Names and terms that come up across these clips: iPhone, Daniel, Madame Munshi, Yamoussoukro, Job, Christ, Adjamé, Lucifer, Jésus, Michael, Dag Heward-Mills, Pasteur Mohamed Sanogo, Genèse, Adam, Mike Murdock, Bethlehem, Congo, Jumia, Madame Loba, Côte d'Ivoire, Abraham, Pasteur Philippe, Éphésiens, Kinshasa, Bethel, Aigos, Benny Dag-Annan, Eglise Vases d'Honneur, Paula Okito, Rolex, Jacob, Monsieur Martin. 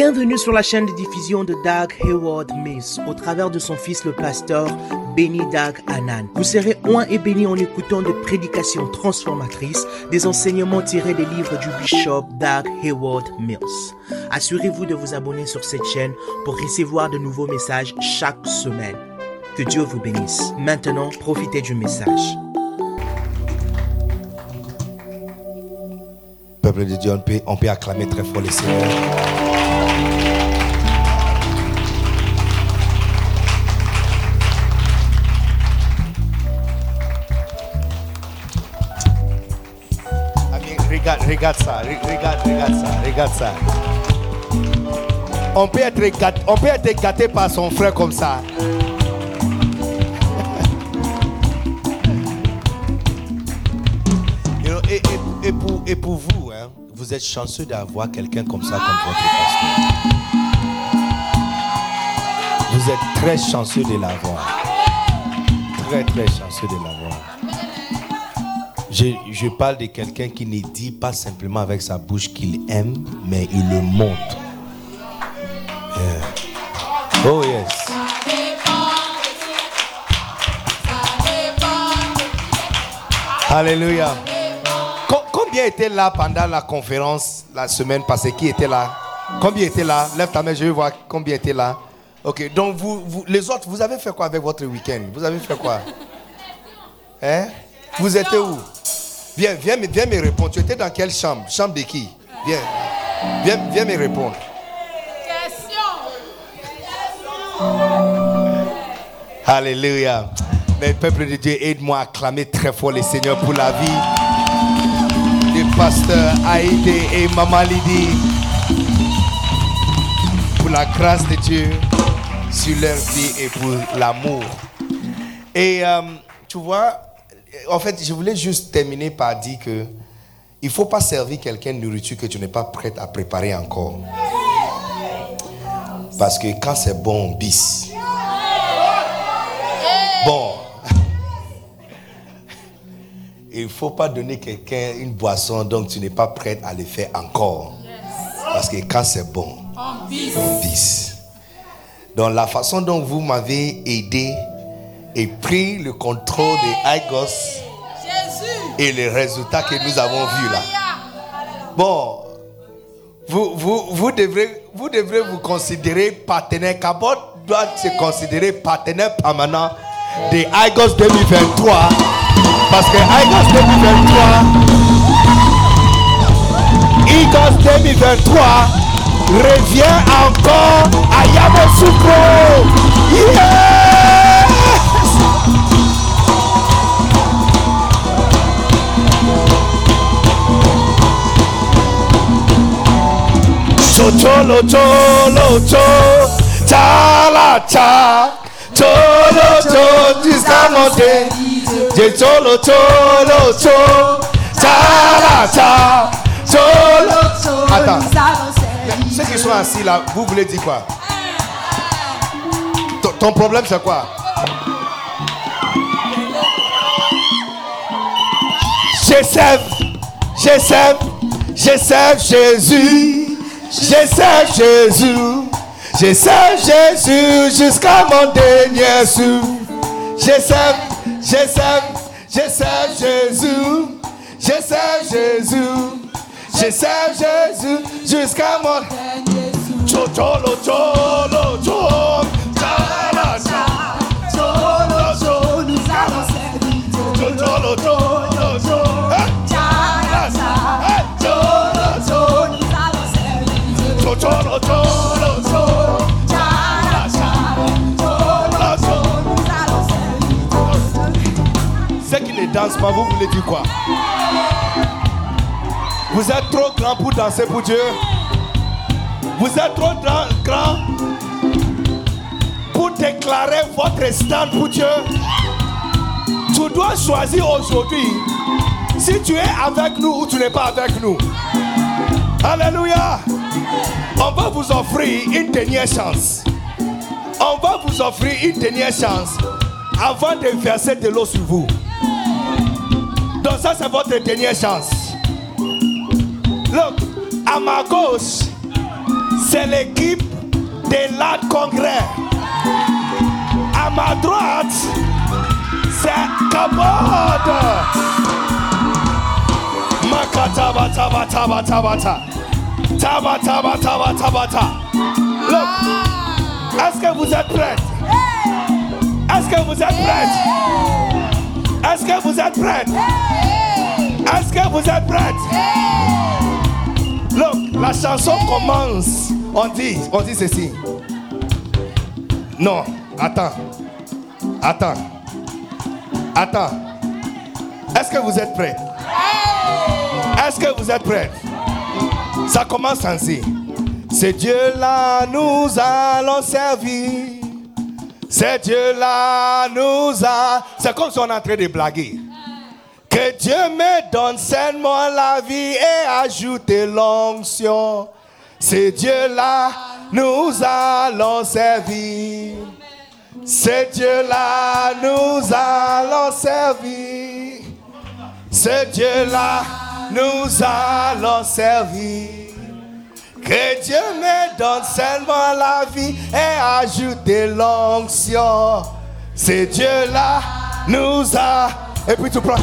Bienvenue sur la chaîne de diffusion de Dag Heward-Mills au travers de son fils le pasteur Benny Dag-Annan. Vous serez oint et béni en écoutant des prédications transformatrices, des enseignements tirés des livres du bishop Dag Heward-Mills. Assurez-vous de vous abonner sur cette chaîne pour recevoir de nouveaux messages chaque semaine. Que Dieu vous bénisse. Maintenant, profitez du message. Peuple de Dieu, on peut acclamer très fort le Seigneur. Regarde ça. On peut être gâté par son frère comme ça. Et pour vous, hein, vous êtes chanceux d'avoir quelqu'un comme ça, comme votre pasteur. Vous êtes très chanceux de l'avoir. Très, très chanceux de l'avoir. Je parle de quelqu'un qui ne dit pas simplement avec sa bouche qu'il aime, mais il le montre. Yeah. Oh yes. Alléluia. Combien étaient là pendant la conférence la semaine passée? Qui était là? Combien étaient là? Lève ta main, je veux voir combien étaient là. Ok, donc vous les autres, vous avez fait quoi avec votre week-end? Vous avez fait quoi? Hein? Vous étiez où? Viens me répondre. Tu étais dans quelle chambre? Chambre de qui? Viens me répondre. Question. Alléluia. Mais peuple de Dieu, aide-moi à acclamer très fort le Seigneur pour la vie du pasteur Aïdé et Maman Lydie. Pour la grâce de Dieu sur leur vie et pour l'amour. Et tu vois, en fait, je voulais juste terminer par dire que il ne faut pas servir quelqu'un de nourriture que tu n'es pas prête à préparer encore. Parce que quand c'est bon, on bisse. Bon. Il ne faut pas donner quelqu'un une boisson dont tu n'es pas prête à le faire encore. Parce que quand c'est bon, on bisse. Donc la façon dont vous m'avez aidé et pris le contrôle de Aigos et les résultats que nous avons vus là. Bon, vous devrez vous considérer partenaire. Cabot doit se considérer partenaire permanent de Aigos 2023 parce que Aigos 2023, Aigos 2023 revient encore à Yamoussoukro. Yeah! Cholo cholo cholo chala cha cholo cholo jusqu'à monter. Cholo cholo cholo chala cha cholo. Attends, ceux qui sont assis là, vous voulez dire quoi? Ton problème c'est quoi? Je sers Jésus. Je sers Jésus jusqu'à mon dernier souffle. Je sers Jésus, je sers Jésus jusqu'à mon dernier souffle. Cholo cholo cholo, chala chala, cholo cholo, nous allons servir. Cholo cholo cholo, chala chala. Cholo, cholo, cholo, chala, chala, cholo, cholo, nous allons servir. Ceux qui ne dansent pas, vous voulez dire quoi? Vous êtes trop grand pour danser pour Dieu. Vous êtes trop grand pour déclarer votre stand pour Dieu. Tu dois choisir aujourd'hui si tu es avec nous ou tu n'es pas avec nous. Alléluia! On va vous offrir une dernière chance. Avant de verser de l'eau sur vous. Donc ça c'est votre dernière chance. Look, à ma gauche, c'est l'équipe de l'art congrès. À ma droite, c'est Kabod. Makata bata bata bata bata. Tabata bata bata bata. Look, est-ce que vous êtes prêts? Est-ce que vous êtes prêts? Est-ce que vous êtes prêts? Est-ce que vous êtes prêts? Look, la chanson commence. On dit ceci. Non, attends. Est-ce que vous êtes prêts? Est-ce que vous êtes prêts? Ça commence ainsi. C'est Dieu-là, nous allons servir. C'est Dieu-là, nous allons... C'est comme si on est en train de blaguer. Que Dieu me donne seulement la vie et ajoute l'onction. C'est Dieu-là, nous allons servir. C'est Dieu-là, nous allons servir. C'est Dieu-là, nous allons servir. Que Dieu me donne seulement la vie et ajoute l'onction. C'est Dieu-là, nous allons... Et puis tu prends...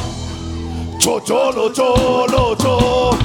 Cholo, cholo, cholo.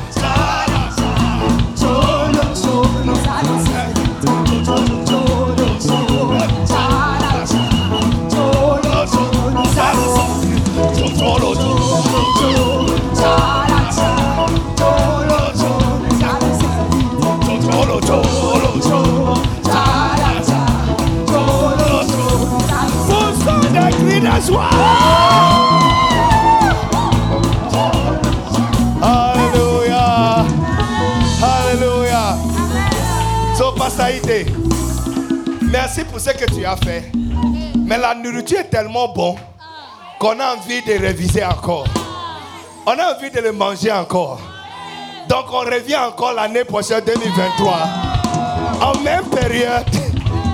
Alléluia. Alléluia. So, Pasteur Aïdé, merci pour ce que tu as fait. Mais la nourriture est tellement bonne qu'on a envie de réviser encore. On a envie de le manger encore. Donc on revient encore l'année prochaine 2023. En même période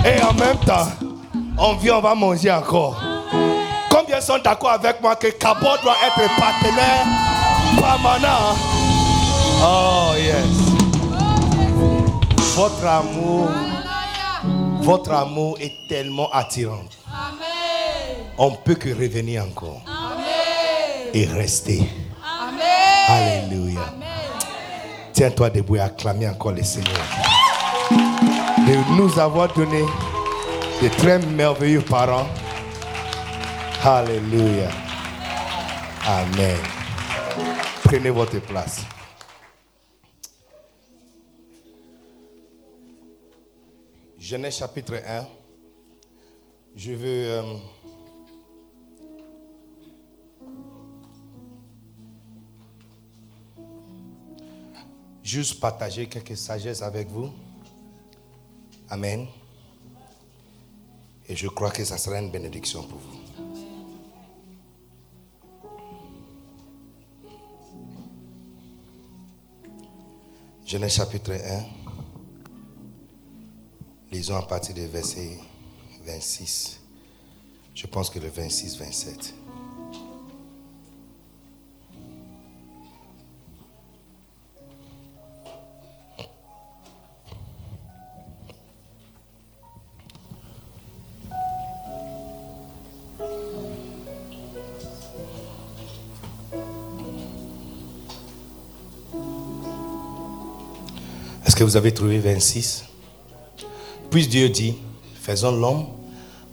et en même temps, on vient, on va manger encore. Combien sont d'accord avec moi que Cabo doit être partenaire permanent? Oh yes. Votre amour est tellement attirant. On ne peut que revenir encore. Amen. Et rester. Amen. Alléluia. Amen. Tiens-toi debout et acclamez encore le Seigneur. De nous avoir donné de très merveilleux parents. Alléluia. Amen. Prenez votre place. Genèse chapitre 1. Je veux... juste partager quelques sagesses avec vous. Amen. Et je crois que ça sera une bénédiction pour vous. Genèse chapitre 1. Lisons à partir du verset 26. Je pense que le 26-27. Est-ce que vous avez trouvé 26? Puis Dieu dit, faisons l'homme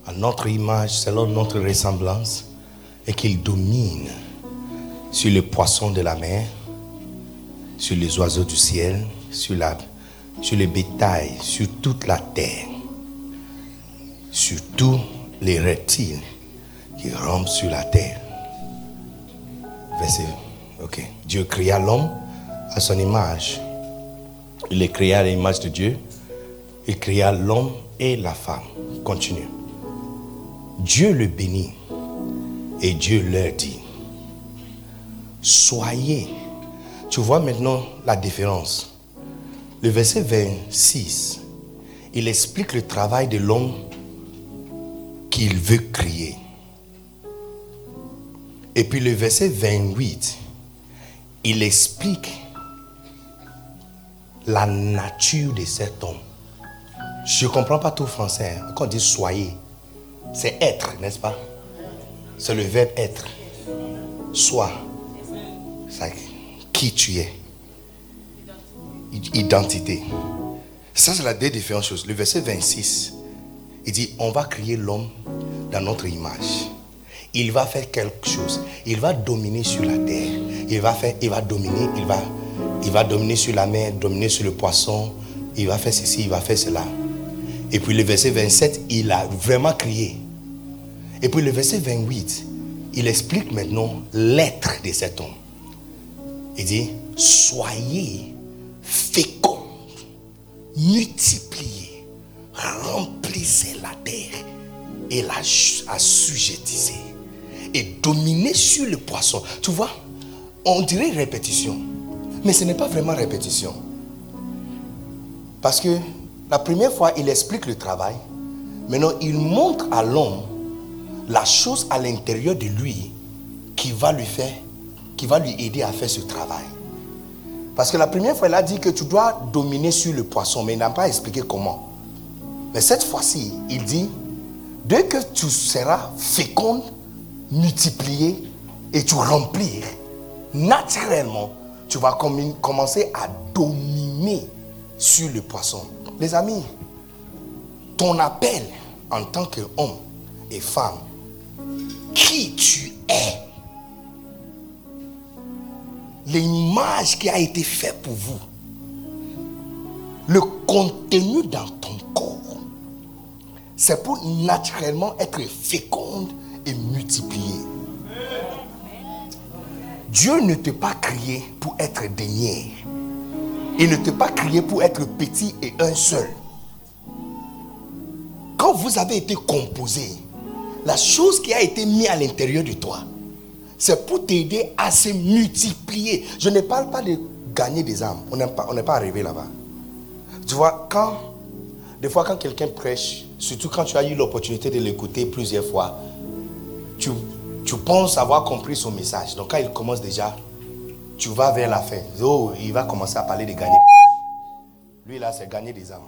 à notre image, selon notre ressemblance, et qu'il domine sur les poissons de la mer, sur les oiseaux du ciel, sur le bétail, sur toute la terre, sur tous les reptiles qui rampent sur la terre. Verset. Ok. Dieu créa l'homme à son image. Il les créa à l'image de Dieu. Il créa l'homme et la femme. Continue. Dieu le bénit et Dieu leur dit, soyez. Tu vois maintenant la différence. Le verset 26, il explique le travail de l'homme qu'il veut créer. Et puis le verset 28, il explique la nature de cet homme Je ne comprends pas tout français. Hein. Quand on dit soyez, c'est être, n'est-ce pas? C'est le verbe être. Sois. Ça, qui tu es. Identité. Ça, c'est la différente chose. Le verset 26, il dit, on va créer l'homme dans notre image. Il va faire quelque chose. Il va dominer sur la terre. Il va dominer sur la mer, dominer sur le poisson. Il va faire ceci, il va faire cela. Et puis le verset 27, il a vraiment crié. Et puis le verset 28, il explique maintenant l'être de cet homme. Il dit, soyez féconds, multipliez, remplissez la terre et la assujettissez. Et dominez sur le poisson. Tu vois, on dirait répétition. Mais ce n'est pas vraiment répétition. Parce que la première fois, il explique le travail. Maintenant, il montre à l'homme la chose à l'intérieur de lui qui va lui aider à faire ce travail. Parce que la première fois, il a dit que tu dois dominer sur le poisson, mais il n'a pas expliqué comment. Mais cette fois-ci, il dit, dès que tu seras féconde, multiplié et tu remplir, naturellement, tu vas commencer à dominer sur le poisson. Les amis, ton appel en tant qu'homme et femme, qui tu es, l'image qui a été faite pour vous, le contenu dans ton corps, c'est pour naturellement être féconde et multipliée. Dieu ne t'a pas créé pour être dernier. Il ne t'a pas créé pour être petit et un seul. Quand vous avez été composé, la chose qui a été mise à l'intérieur de toi, c'est pour t'aider à se multiplier. Je ne parle pas de gagner des âmes. On n'est pas arrivé là-bas. Tu vois, des fois quand quelqu'un prêche, surtout quand tu as eu l'opportunité de l'écouter plusieurs fois, tu penses avoir compris son message. Donc quand il commence déjà, tu vas vers la fin. Oh, il va commencer à parler de gagner. Lui là, c'est gagner des âmes.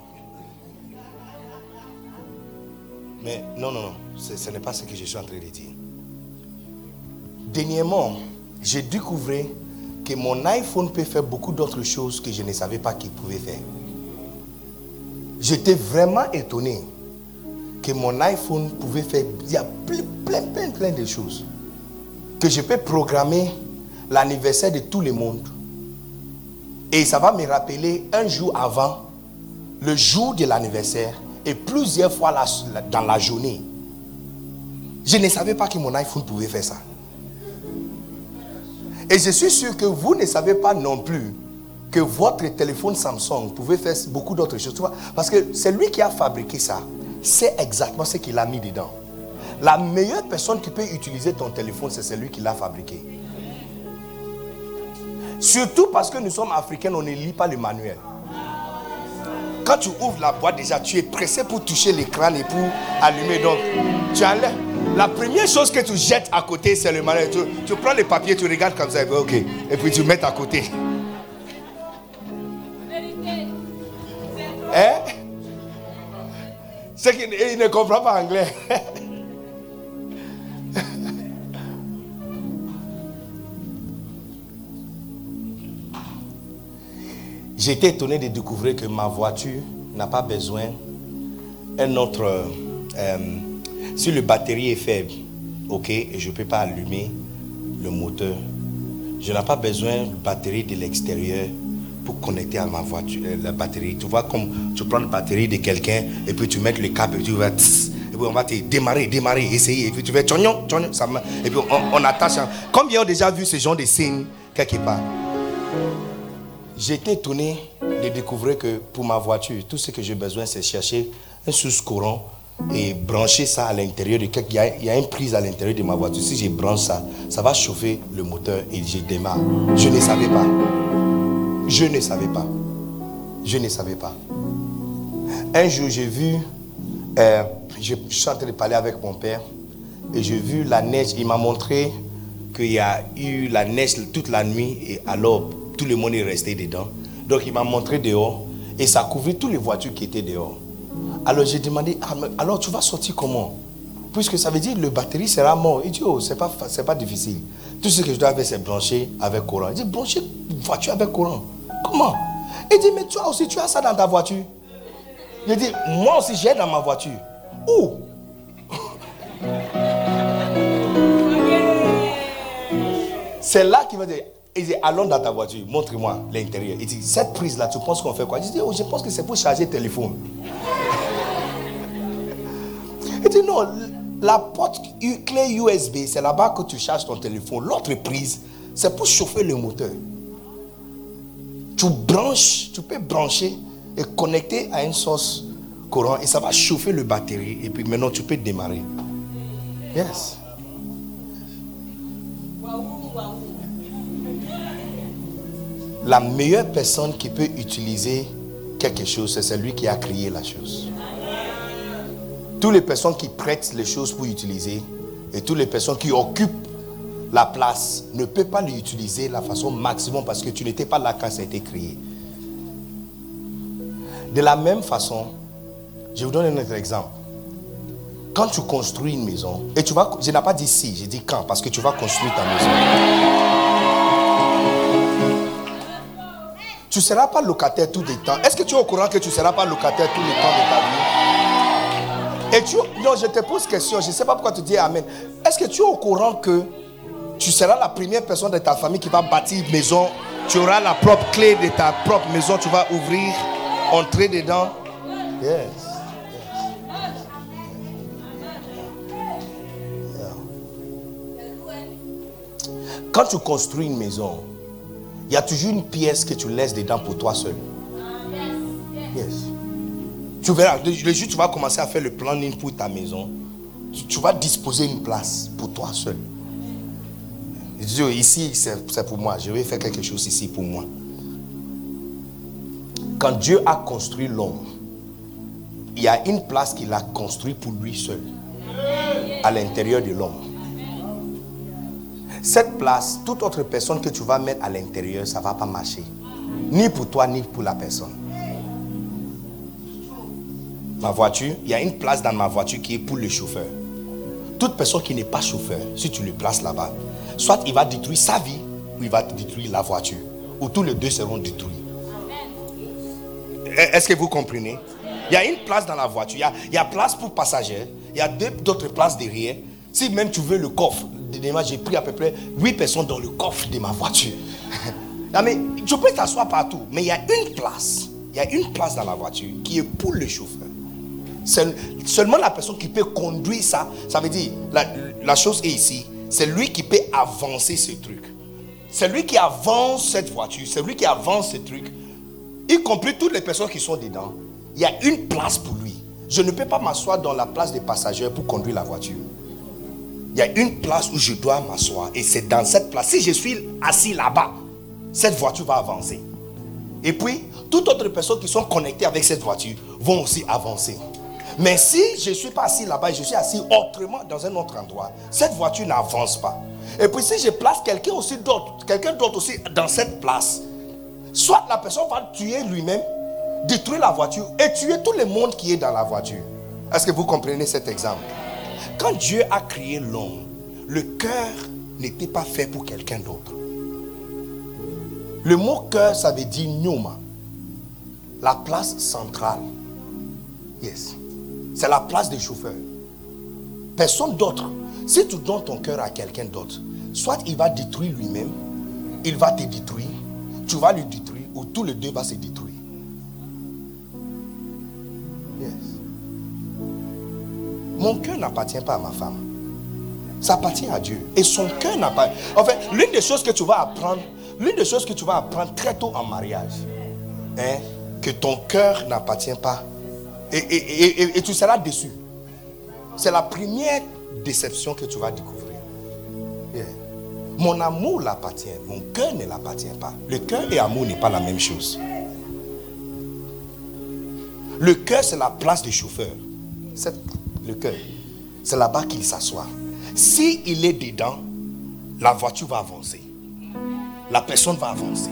Mais non. Ce n'est pas ce que je suis en train de dire. Dernièrement, j'ai découvert que mon iPhone peut faire beaucoup d'autres choses que je ne savais pas qu'il pouvait faire. J'étais vraiment étonné que mon iPhone pouvait faire... Il y a plein de choses que je peux programmer l'anniversaire de tout le monde. Et ça va me rappeler un jour avant, le jour de l'anniversaire et plusieurs fois dans la journée. Je ne savais pas que mon iPhone pouvait faire ça. Et je suis sûr que vous ne savez pas non plus que votre téléphone Samsung pouvait faire beaucoup d'autres choses. Parce que c'est lui qui a fabriqué ça. C'est exactement ce qu'il a mis dedans. La meilleure personne qui peut utiliser ton téléphone, c'est celui qui l'a fabriqué. Surtout parce que nous sommes africains, on ne lit pas le manuel. Quand tu ouvres la boîte, déjà, tu es pressé pour toucher l'écran et pour allumer. Donc, tu enlèves. La première chose que tu jettes à côté, c'est le manuel. Tu prends le papier, tu regardes comme ça, et puis, ok. Et puis tu mets à côté. Hein? C'est qu'il ne comprend pas anglais. J'étais étonné de découvrir que ma voiture n'a pas besoin d'un autre... si la batterie est faible, ok, et je ne peux pas allumer le moteur, je n'ai pas besoin de batterie de l'extérieur pour connecter à ma voiture, la batterie. Tu vois, comme tu prends la batterie de quelqu'un et puis tu mets le câble et tu vas... Tss, et puis on va te démarrer, essayer. Et puis tu vas... Tchognon, ça, et puis on attache... Combien ont déjà vu ce genre de signes quelque part? J'étais étonné de découvrir que pour ma voiture, tout ce que j'ai besoin, c'est chercher un sous-courant et brancher ça à l'intérieur. Il y a une prise à l'intérieur de ma voiture. Si je branche ça, ça va chauffer le moteur et je démarre. Je ne savais pas. Un jour, j'ai vu... je suis en train de parler avec mon père et j'ai vu la neige. Il m'a montré qu'il y a eu la neige toute la nuit et à l'aube. Tout le monde est resté dedans. Donc, il m'a montré dehors et ça couvrait toutes les voitures qui étaient dehors. Alors j'ai demandé, ah, alors tu vas sortir comment? Puisque ça veut dire que le batterie sera mort. Il dit, oh, c'est pas difficile. Tout ce que je dois faire, c'est brancher avec courant. Il dit, brancher voiture avec courant. Comment? Il dit, mais toi aussi, tu as ça dans ta voiture. Je dis, moi aussi, j'ai dans ma voiture. Où? C'est là qu'il va dire, il dit, allons dans ta voiture, montre-moi l'intérieur. Il dit, cette prise-là, tu penses qu'on fait quoi? Je dis, oh, je pense que c'est pour charger le téléphone. Il dit, non, la porte clé USB, c'est là-bas que tu charges ton téléphone. L'autre prise, c'est pour chauffer le moteur. Tu branches, tu peux brancher et connecter à une source courant et ça va chauffer le batterie et puis maintenant tu peux démarrer. Yes. La meilleure personne qui peut utiliser quelque chose, c'est celui qui a créé la chose. Toutes les personnes qui prêtent les choses pour utiliser et toutes les personnes qui occupent la place ne peut pas l'utiliser de la façon maximum parce que tu n'étais pas là quand ça a été créé. De la même façon, je vous donne un autre exemple. Quand tu construis une maison, et tu vas, je n'ai pas dit si, j'ai dit quand, parce que tu vas construire ta maison. Tu ne seras pas locataire tout le temps. Est-ce que tu es au courant que tu ne seras pas locataire tout le temps de ta vie? Et tu, non, je te pose question, je ne sais pas pourquoi tu dis amen. Est-ce que tu es au courant que tu seras la première personne de ta famille qui va bâtir une maison. Tu auras la propre clé de ta propre maison. Tu vas ouvrir, entrer dedans. Yes. Yes. Yes. Yeah. Quand tu construis une maison, il y a toujours une pièce que tu laisses dedans pour toi seul. Yes. Tu verras, le jour où tu vas commencer à faire le planning pour ta maison, tu vas disposer une place pour toi seul. Dieu, ici, c'est pour moi. Je vais faire quelque chose ici pour moi. Quand Dieu a construit l'homme, il y a une place qu'il a construite pour lui seul, à l'intérieur de l'homme. Cette place, toute autre personne que tu vas mettre à l'intérieur, ça ne va pas marcher. Ni pour toi, ni pour la personne. Ma voiture, il y a une place dans ma voiture qui est pour le chauffeur. Toute personne qui n'est pas chauffeur, si tu le places là-bas, soit il va détruire sa vie, ou il va détruire la voiture. Ou tous les deux seront détruits. Est-ce que vous comprenez? Il y a une place dans la voiture. Il y a place pour passagers. Il y a d'autres places derrière. Si même tu veux le coffre, j'ai pris à peu près 8 personnes dans le coffre de ma voiture. Non, mais tu peux t'asseoir partout. Mais il y a une place. Il y a une place dans la voiture qui est pour le chauffeur. Seulement la personne qui peut conduire ça, ça veut dire, la chose est ici. C'est lui qui peut avancer ce truc. C'est lui qui avance cette voiture. C'est lui qui avance ce truc. Y compris toutes les personnes qui sont dedans. Il y a une place pour lui. Je ne peux pas m'asseoire dans la place des passagers pour conduire la voiture. Il y a une place où je dois m'asseoir. Et c'est dans cette place. Si je suis assis là-bas, cette voiture va avancer. Et puis, toutes autres personnes qui sont connectées avec cette voiture vont aussi avancer. Mais si je ne suis pas assis là-bas, je suis assis autrement dans un autre endroit, cette voiture n'avance pas. Et puis si je place quelqu'un d'autre aussi dans cette place, soit la personne va tuer lui-même, détruire la voiture et tuer tout le monde qui est dans la voiture. Est-ce que vous comprenez cet exemple? Quand Dieu a créé l'homme, le cœur n'était pas fait pour quelqu'un d'autre. Le mot cœur, ça veut dire nyoma, la place centrale. Yes. C'est la place des chauffeurs. Personne d'autre. Si tu donnes ton cœur à quelqu'un d'autre, soit il va détruire lui-même, il va te détruire, tu vas le détruire, ou tous les deux vont se détruire. Yes. Mon cœur n'appartient pas à ma femme. Ça appartient à Dieu. Et son cœur n'appartient pas. En fait, l'une des choses que tu vas apprendre très tôt en mariage, hein, que ton cœur n'appartient pas. Et tu seras déçu. C'est la première déception que tu vas découvrir. Yeah. Mon amour l'appartient, mon cœur ne l'appartient pas. Le cœur et l'amour n'est pas la même chose. Le cœur, c'est la place du chauffeur. C'est le cœur. C'est là-bas qu'il s'assoit. S'il est dedans, la voiture va avancer. La personne va avancer.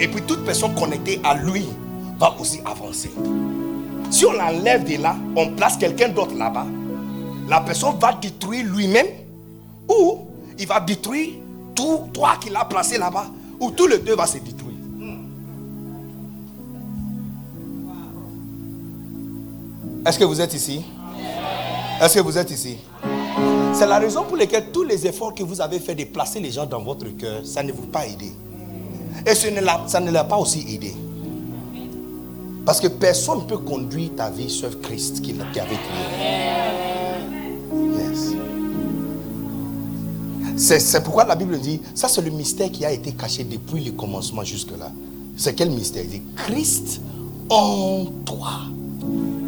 Et puis toute personne connectée à lui va aussi avancer. Si on l'enlève de là, on place quelqu'un d'autre là-bas, la personne va détruire lui-même, ou il va détruire tout toi qu'il a placé là-bas, ou tous les deux va se détruire. Est-ce que vous êtes ici? Est-ce que vous êtes ici? C'est la raison pour laquelle tous les efforts que vous avez fait de placer les gens dans votre cœur, ça ne vous a pas aidé. Et ça ne l'a pas aussi aidé. Parce que personne ne peut conduire ta vie sauf Christ qui avait créé. Yes. C'est pourquoi la Bible dit, ça c'est le mystère qui a été caché depuis le commencement jusque-là. C'est quel mystère? Il dit, Christ en toi,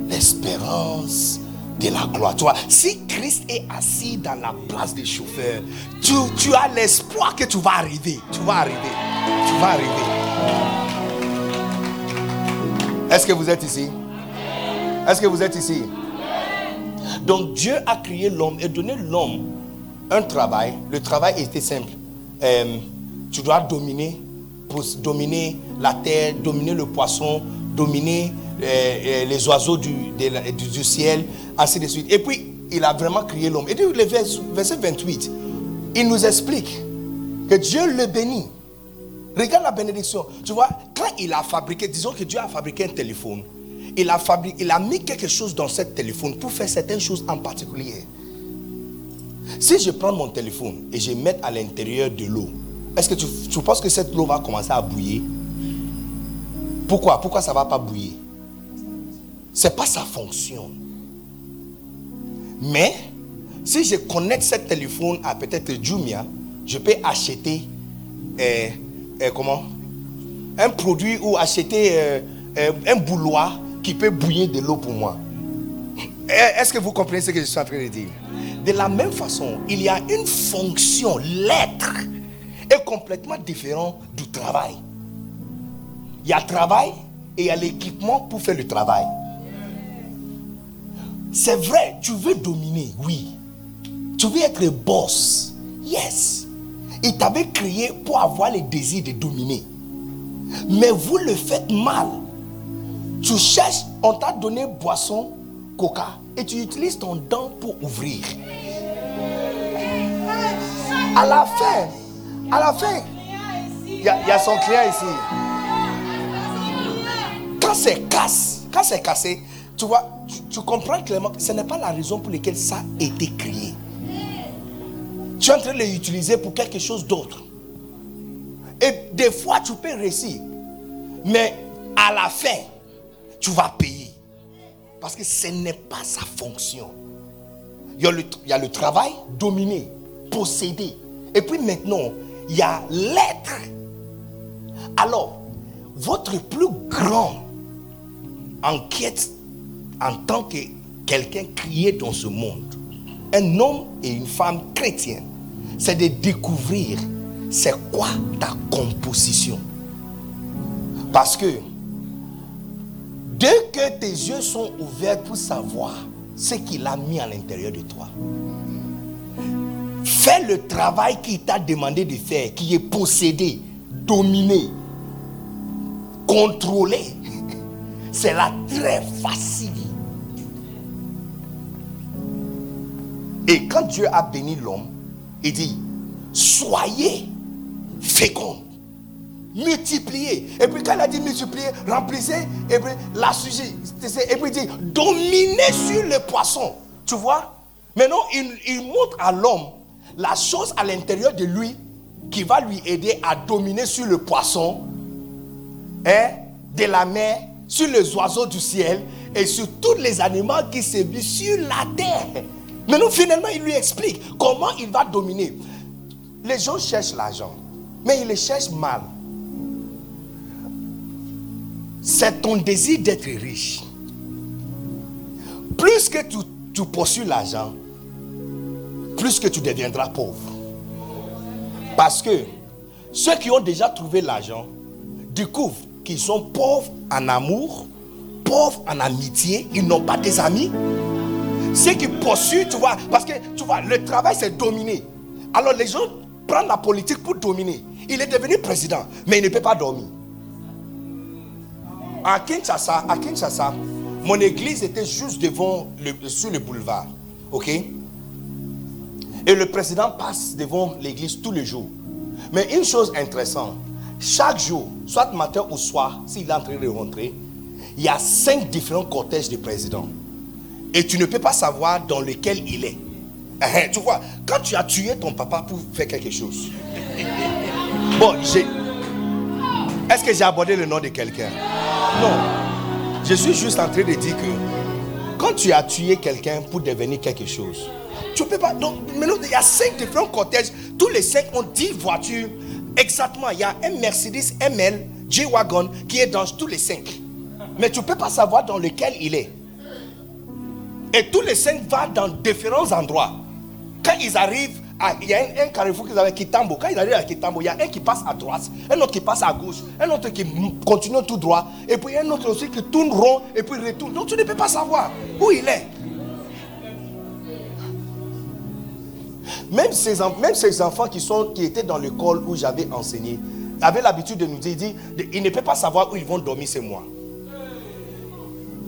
l'espérance de la gloire. Tu vois, si Christ est assis dans la place des chauffeurs, tu as l'espoir que tu vas arriver. Tu vas arriver. Est-ce que vous êtes ici? Est-ce que vous êtes ici? Donc Dieu a créé l'homme et donné l'homme un travail. Le travail était simple. Tu dois dominer la terre, dominer le poisson, dominer les oiseaux du ciel, ainsi de suite. Et puis, il a vraiment créé l'homme. Et le verset 28, il nous explique que Dieu le bénit. Regarde la bénédiction. Tu vois, quand il a fabriqué, disons que Dieu a fabriqué un téléphone. Il a mis quelque chose dans ce téléphone pour faire certaines choses en particulier. Si je prends mon téléphone et je mets à l'intérieur de l'eau, est-ce que tu penses que cette eau va commencer à bouillir? Pourquoi? Pourquoi ça ne va pas bouillir? Ce n'est pas sa fonction. Mais si je connecte ce téléphone à peut-être Jumia, je peux acheter un produit ou acheter un bouilloire qui peut bouillir de l'eau pour moi. Est-ce que vous comprenez ce que je suis en train de dire? De la même façon, il y a une fonction, l'être est complètement différent du travail. Il y a travail et il y a l'équipement pour faire le travail. C'est vrai, tu veux dominer, oui. Tu veux être boss, yes. Il t'avait créé pour avoir le désir de dominer. Mais vous le faites mal. Tu cherches, on t'a donné boisson, coca, et tu utilises ton dent pour ouvrir. À la fin, il y a son client ici. Quand c'est cassé, tu vois, tu comprends clairement que ce n'est pas la raison pour laquelle ça a été créé. Tu es en train de l'utiliser pour quelque chose d'autre. Et des fois, tu peux réussir. Mais à la fin, tu vas payer. Parce que ce n'est pas sa fonction. Il y a le travail, dominer, posséder. Et puis maintenant, il y a l'être. Alors, votre plus grande enquête en tant que quelqu'un créé dans ce monde, un homme et une femme chrétiens, c'est de découvrir c'est quoi ta composition. Parce que dès que tes yeux sont ouverts pour savoir ce qu'il a mis à l'intérieur de toi, fais le travail qu'il t'a demandé de faire, qui est posséder, dominer, contrôler. C'est là très facile. Et quand Dieu a béni l'homme, il dit, soyez fécondes, multipliez. Et puis quand il a dit multiplier, remplissez, et puis la sujet, et puis il dit, dominez sur le poisson. Tu vois? Maintenant, il montre à l'homme la chose à l'intérieur de lui qui va lui aider à dominer sur le poisson, de la mer, sur les oiseaux du ciel et sur tous les animaux qui se vivent sur la terre. Maintenant, finalement, il lui explique comment il va dominer. Les gens cherchent l'argent, mais ils le cherchent mal. C'est ton désir d'être riche. Plus que tu poursuis l'argent, plus que tu deviendras pauvre. Parce que ceux qui ont déjà trouvé l'argent découvrent qu'ils sont pauvres en amour, pauvres en amitié, ils n'ont pas des amis. Ceux qui poursuivent, tu vois, parce que tu vois, le travail c'est dominer. Alors les gens prennent la politique pour dominer. Il est devenu président, mais il ne peut pas dormir. À Kinshasa, Mon église était juste devant, sur le boulevard. Ok? Et le président passe devant l'église tous les jours. Mais une chose intéressante, chaque jour, soit matin ou soir, s'il est en train de rentrer, il y a 5 différents cortèges de présidents. Et tu ne peux pas savoir dans lequel il est. Tu vois, quand tu as tué ton papa pour faire quelque chose. Bon, est-ce que j'ai abordé le nom de quelqu'un? Non. Je suis juste en train de dire que quand tu as tué quelqu'un pour devenir quelque chose, tu ne peux pas. Donc, maintenant, il y a 5 différents cortèges. Tous les 5 ont 10 voitures. Exactement. Il y a un Mercedes ML J-Wagon qui est dans tous les 5. Mais tu ne peux pas savoir dans lequel il est. Et tous les 5 vont dans différents endroits. Quand ils arrivent, il y a un carrefour qu'ils avaient, Kitambo. Quand ils arrivent à Kitambo, il y a un qui passe à droite, un autre qui passe à gauche, un autre qui continue tout droit, et puis un autre aussi qui tourne rond et puis retourne. Donc tu ne peux pas savoir où il est. Même ces enfants qui étaient dans l'école où j'avais enseigné avaient l'habitude de nous dire, ils ne peuvent pas savoir où ils vont dormir, c'est moi.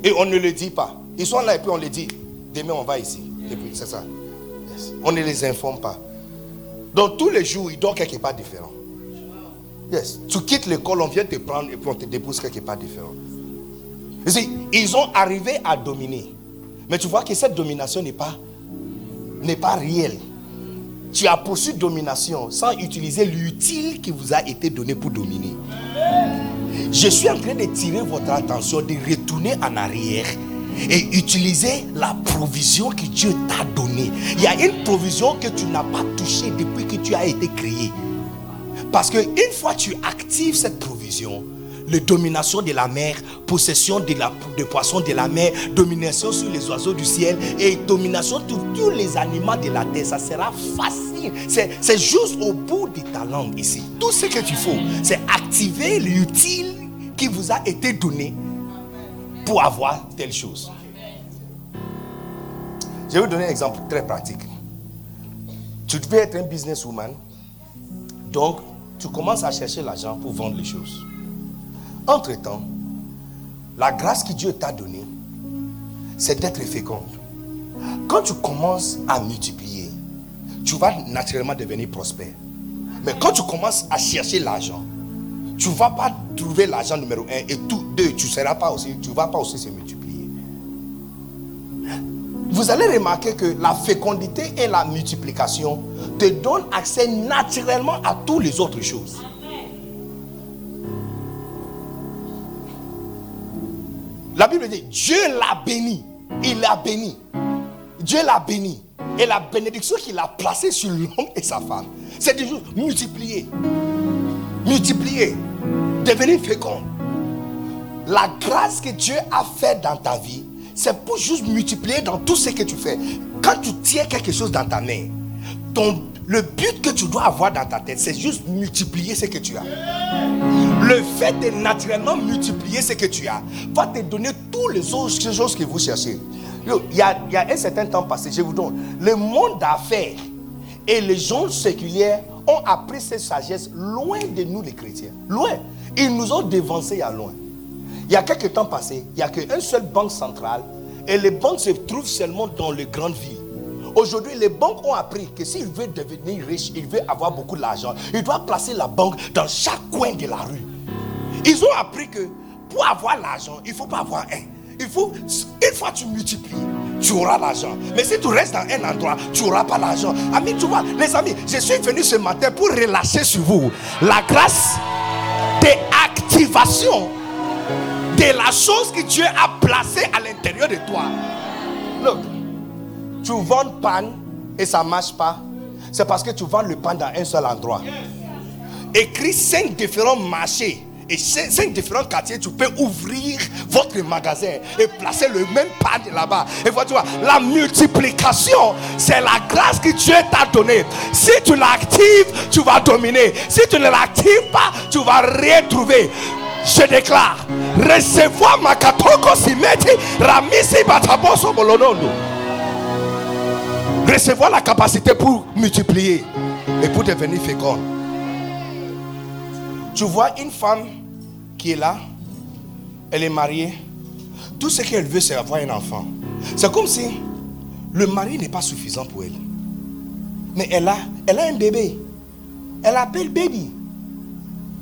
Et on ne le dit pas. Ils sont là et puis on les dit, demain on va ici. Et puis c'est ça. Yes. On ne les informe pas. Donc tous les jours, ils dorment quelque part différent. Yes. Tu quittes l'école, on vient te prendre et puis on te dépose quelque part différent. Ils ont arrivé à dominer. Mais tu vois que cette domination n'est pas réelle. Tu as poursuivi domination sans utiliser l'utile qui vous a été donné pour dominer. Je suis en train de tirer votre attention, de retourner en arrière. Et utiliser la provision que Dieu t'a donnée. Il y a une provision que tu n'as pas touchée depuis que tu as été créé. Parce que une fois que tu actives cette provision, la domination de la mer, possession de poissons de la mer, domination sur les oiseaux du ciel et domination sur tous les animaux de la terre, ça sera facile. C'est juste au bout de ta langue ici. Tout ce que tu faut, c'est activer l'utile qui vous a été donné pour avoir telle chose. Je vais vous donner un exemple très pratique. Tu devais être un businesswoman, donc tu commences à chercher l'argent pour vendre les choses. Entre-temps, la grâce que Dieu t'a donnée, c'est d'être féconde. Quand tu commences à multiplier, tu vas naturellement devenir prospère. Mais quand tu commences à chercher l'argent, tu ne vas pas trouver l'argent numéro 1 et tout 2, tu ne vas pas aussi se multiplier. Vous allez remarquer que la fécondité et la multiplication te donnent accès naturellement à toutes les autres choses. La Bible dit, Dieu l'a béni, il l'a béni. Dieu l'a béni et la bénédiction qu'il a placée sur l'homme et sa femme, c'est toujours multiplier. Multiplier, devenir fécond. La grâce que Dieu a faite dans ta vie, c'est pour juste multiplier dans tout ce que tu fais. Quand tu tiens quelque chose dans ta main, le but que tu dois avoir dans ta tête, c'est juste multiplier ce que tu as. Le fait de naturellement multiplier ce que tu as va te donner toutes les autres choses que vous cherchez. Il y a un certain temps passé, je vous donne, le monde d'affaires et les gens séculiers ont appris cette sagesse loin de nous les chrétiens. Loin. Ils nous ont dévancés à loin. Il y a quelques temps passé, il n'y a qu'une seule banque centrale et les banques se trouvent seulement dans les grandes villes. Aujourd'hui, les banques ont appris que s'ils veulent devenir riches, ils veulent avoir beaucoup d'argent, ils doivent placer la banque dans chaque coin de la rue. Ils ont appris que pour avoir l'argent, il ne faut pas avoir un. Une fois que tu multiplies, tu auras l'argent. Mais si tu restes dans un endroit, tu n'auras pas l'argent. Amis, tu vois, les amis, je suis venu ce matin pour relâcher sur vous la grâce d'activation de la chose que Dieu a placée à l'intérieur de toi. Look, tu vends le pain et ça ne marche pas. C'est parce que tu vends le pain dans un seul endroit. Écris 5 différents marchés. Et 5 différents quartiers, tu peux ouvrir votre magasin et placer le même panier là-bas. Et voilà, tu vois, la multiplication, c'est la grâce que Dieu t'a donnée. Si tu l'actives, tu vas dominer. Si tu ne l'actives pas, tu vas rien trouver. Je déclare, recevoir ma katoko simeti, ramisi bataboso bolonondo. Recevoir la capacité pour multiplier et pour devenir féconde. Tu vois une femme qui est là, elle est mariée. Tout ce qu'elle veut, c'est avoir un enfant. C'est comme si le mari n'est pas suffisant pour elle. Mais elle a un bébé. Elle appelle baby.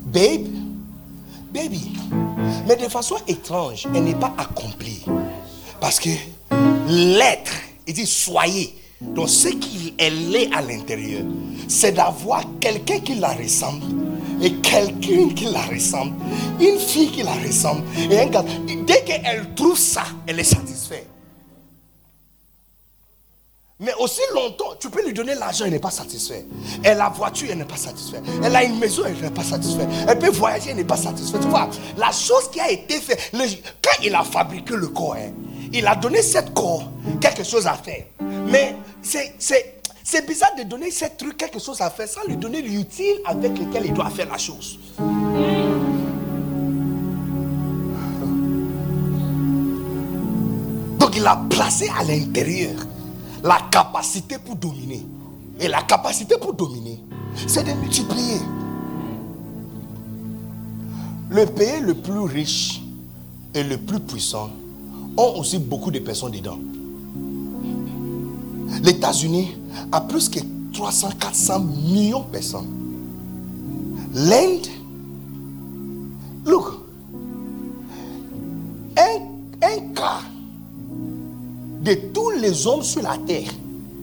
Babe. Baby. Mais de façon étrange, elle n'est pas accomplie. Parce que l'être, il dit soyez. Donc ce qu'elle est à l'intérieur, c'est d'avoir quelqu'un qui la ressemble. Et quelqu'un qui la ressemble. Une fille qui la ressemble. Et un gars. Dès qu'elle trouve ça, elle est satisfaite. Mais aussi longtemps, tu peux lui donner l'argent, elle n'est pas satisfaite. Elle a voiture, elle n'est pas satisfaite. Elle a une maison, elle n'est pas satisfaite. Elle peut voyager, elle n'est pas satisfaite. Tu vois, la chose qui a été faite, quand il a fabriqué le corps, hein, il a donné cet corps quelque chose à faire. Mais c'est bizarre de donner cet truc quelque chose à faire sans lui donner l'utile avec lequel il doit faire la chose. Donc il a placé à l'intérieur la capacité pour dominer. Et la capacité pour dominer, c'est de multiplier. Le pays le plus riche et le plus puissant ont aussi beaucoup de personnes dedans. Les États-Unis a plus que 300-400 millions de personnes. L'Inde, look, un quart de tous les hommes sur la terre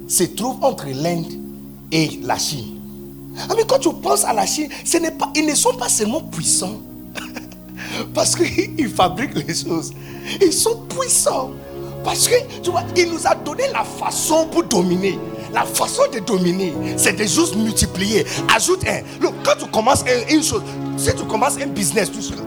se trouvent entre l'Inde et la Chine. Mais quand tu penses à la Chine, ce n'est pas, ils ne sont pas seulement puissants parce qu'ils fabriquent les choses. Ils sont puissants parce que, tu vois, il nous a donné la façon pour dominer. La façon de dominer, c'est de juste multiplier. Ajoute un. Donc, quand tu commences une chose, si tu commences un business, tout seul,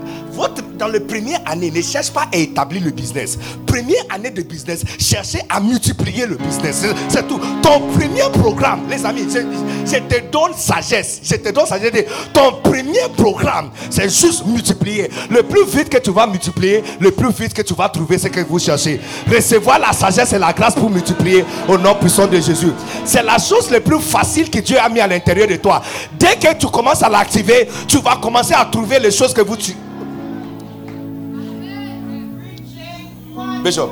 dans la première année, ne cherche pas à établir le business. Première année de business, cherchez à multiplier le business. C'est tout. Ton premier programme, les amis, je te donne sagesse. Je te donne sagesse. Ton premier programme, c'est juste multiplier. Le plus vite que tu vas multiplier, le plus vite que tu vas trouver ce que vous cherchez. Recevoir la sagesse et la grâce pour multiplier au nom puissant de Jésus. C'est la chose la plus facile que Dieu a mis à l'intérieur de toi. Dès que tu commences à l'activer, tu vas commencer à trouver les choses que vous... Bishop,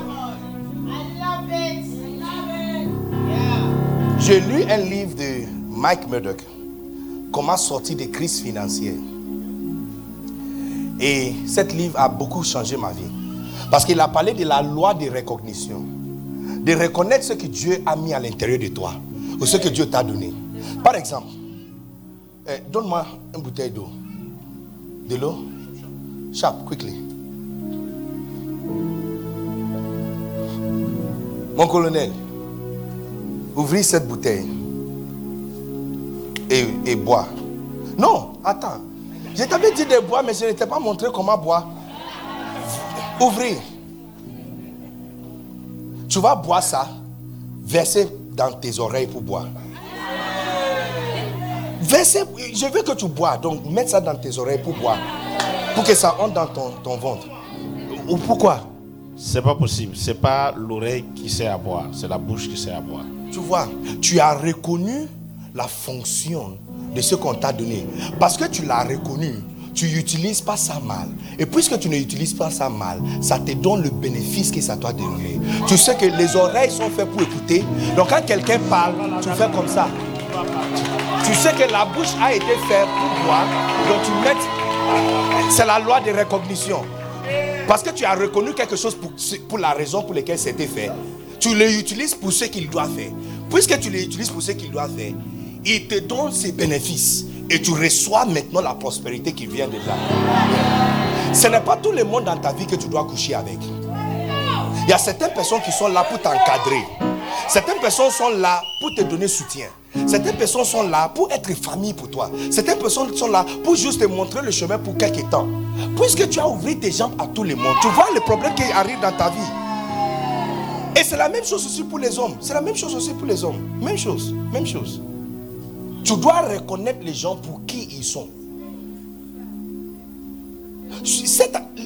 j'ai lu un livre de Mike Murdock, Comment sortir des crises financières. Et cet livre a beaucoup changé ma vie. Parce qu'il a parlé de la loi de reconnaissance. De reconnaître ce que Dieu a mis à l'intérieur de toi. Ou ce que Dieu t'a donné. Par exemple, donne-moi une bouteille d'eau. De l'eau. Sharp, quickly. Mon colonel, ouvrez cette bouteille et bois. Non, attends. Je t'avais dit de boire, mais je ne t'ai pas montré comment boire. Ouvrez. Tu vas boire ça, verser dans tes oreilles pour boire. Verser, je veux que tu bois, donc mettre ça dans tes oreilles pour boire. Pour que ça entre dans ton ventre. Ou pourquoi? C'est pas possible. C'est pas l'oreille qui sert à boire. C'est la bouche qui sert à boire. Tu vois, tu as reconnu la fonction de ce qu'on t'a donné. Parce que tu l'as reconnu, tu n'utilises pas ça mal. Et puisque tu n'utilises pas ça mal, ça te donne le bénéfice que ça t'a donné. Tu sais que les oreilles sont faites pour écouter. Donc quand quelqu'un parle, tu fais comme ça. Tu sais que la bouche a été faite pour boire. Donc tu mets... C'est la loi de reconnaissance. Parce que tu as reconnu quelque chose pour la raison pour laquelle c'était fait. Tu l'utilises pour ce qu'il doit faire. Puisque tu l'utilises pour ce qu'il doit faire, il te donne ses bénéfices. Et tu reçois maintenant la prospérité qui vient de là. Ce n'est pas tout le monde dans ta vie que tu dois coucher avec. Il y a certaines personnes qui sont là pour t'encadrer. Certaines personnes sont là pour te donner soutien. Certaines personnes sont là pour être famille pour toi. Certaines personnes sont là pour juste te montrer le chemin pour quelques temps. Puisque tu as ouvert tes jambes à tout le monde, tu vois les problèmes qui arrivent dans ta vie. Et c'est la même chose aussi pour les hommes. C'est la même chose aussi pour les hommes. Même chose, même chose. Tu dois reconnaître les gens pour qui ils sont.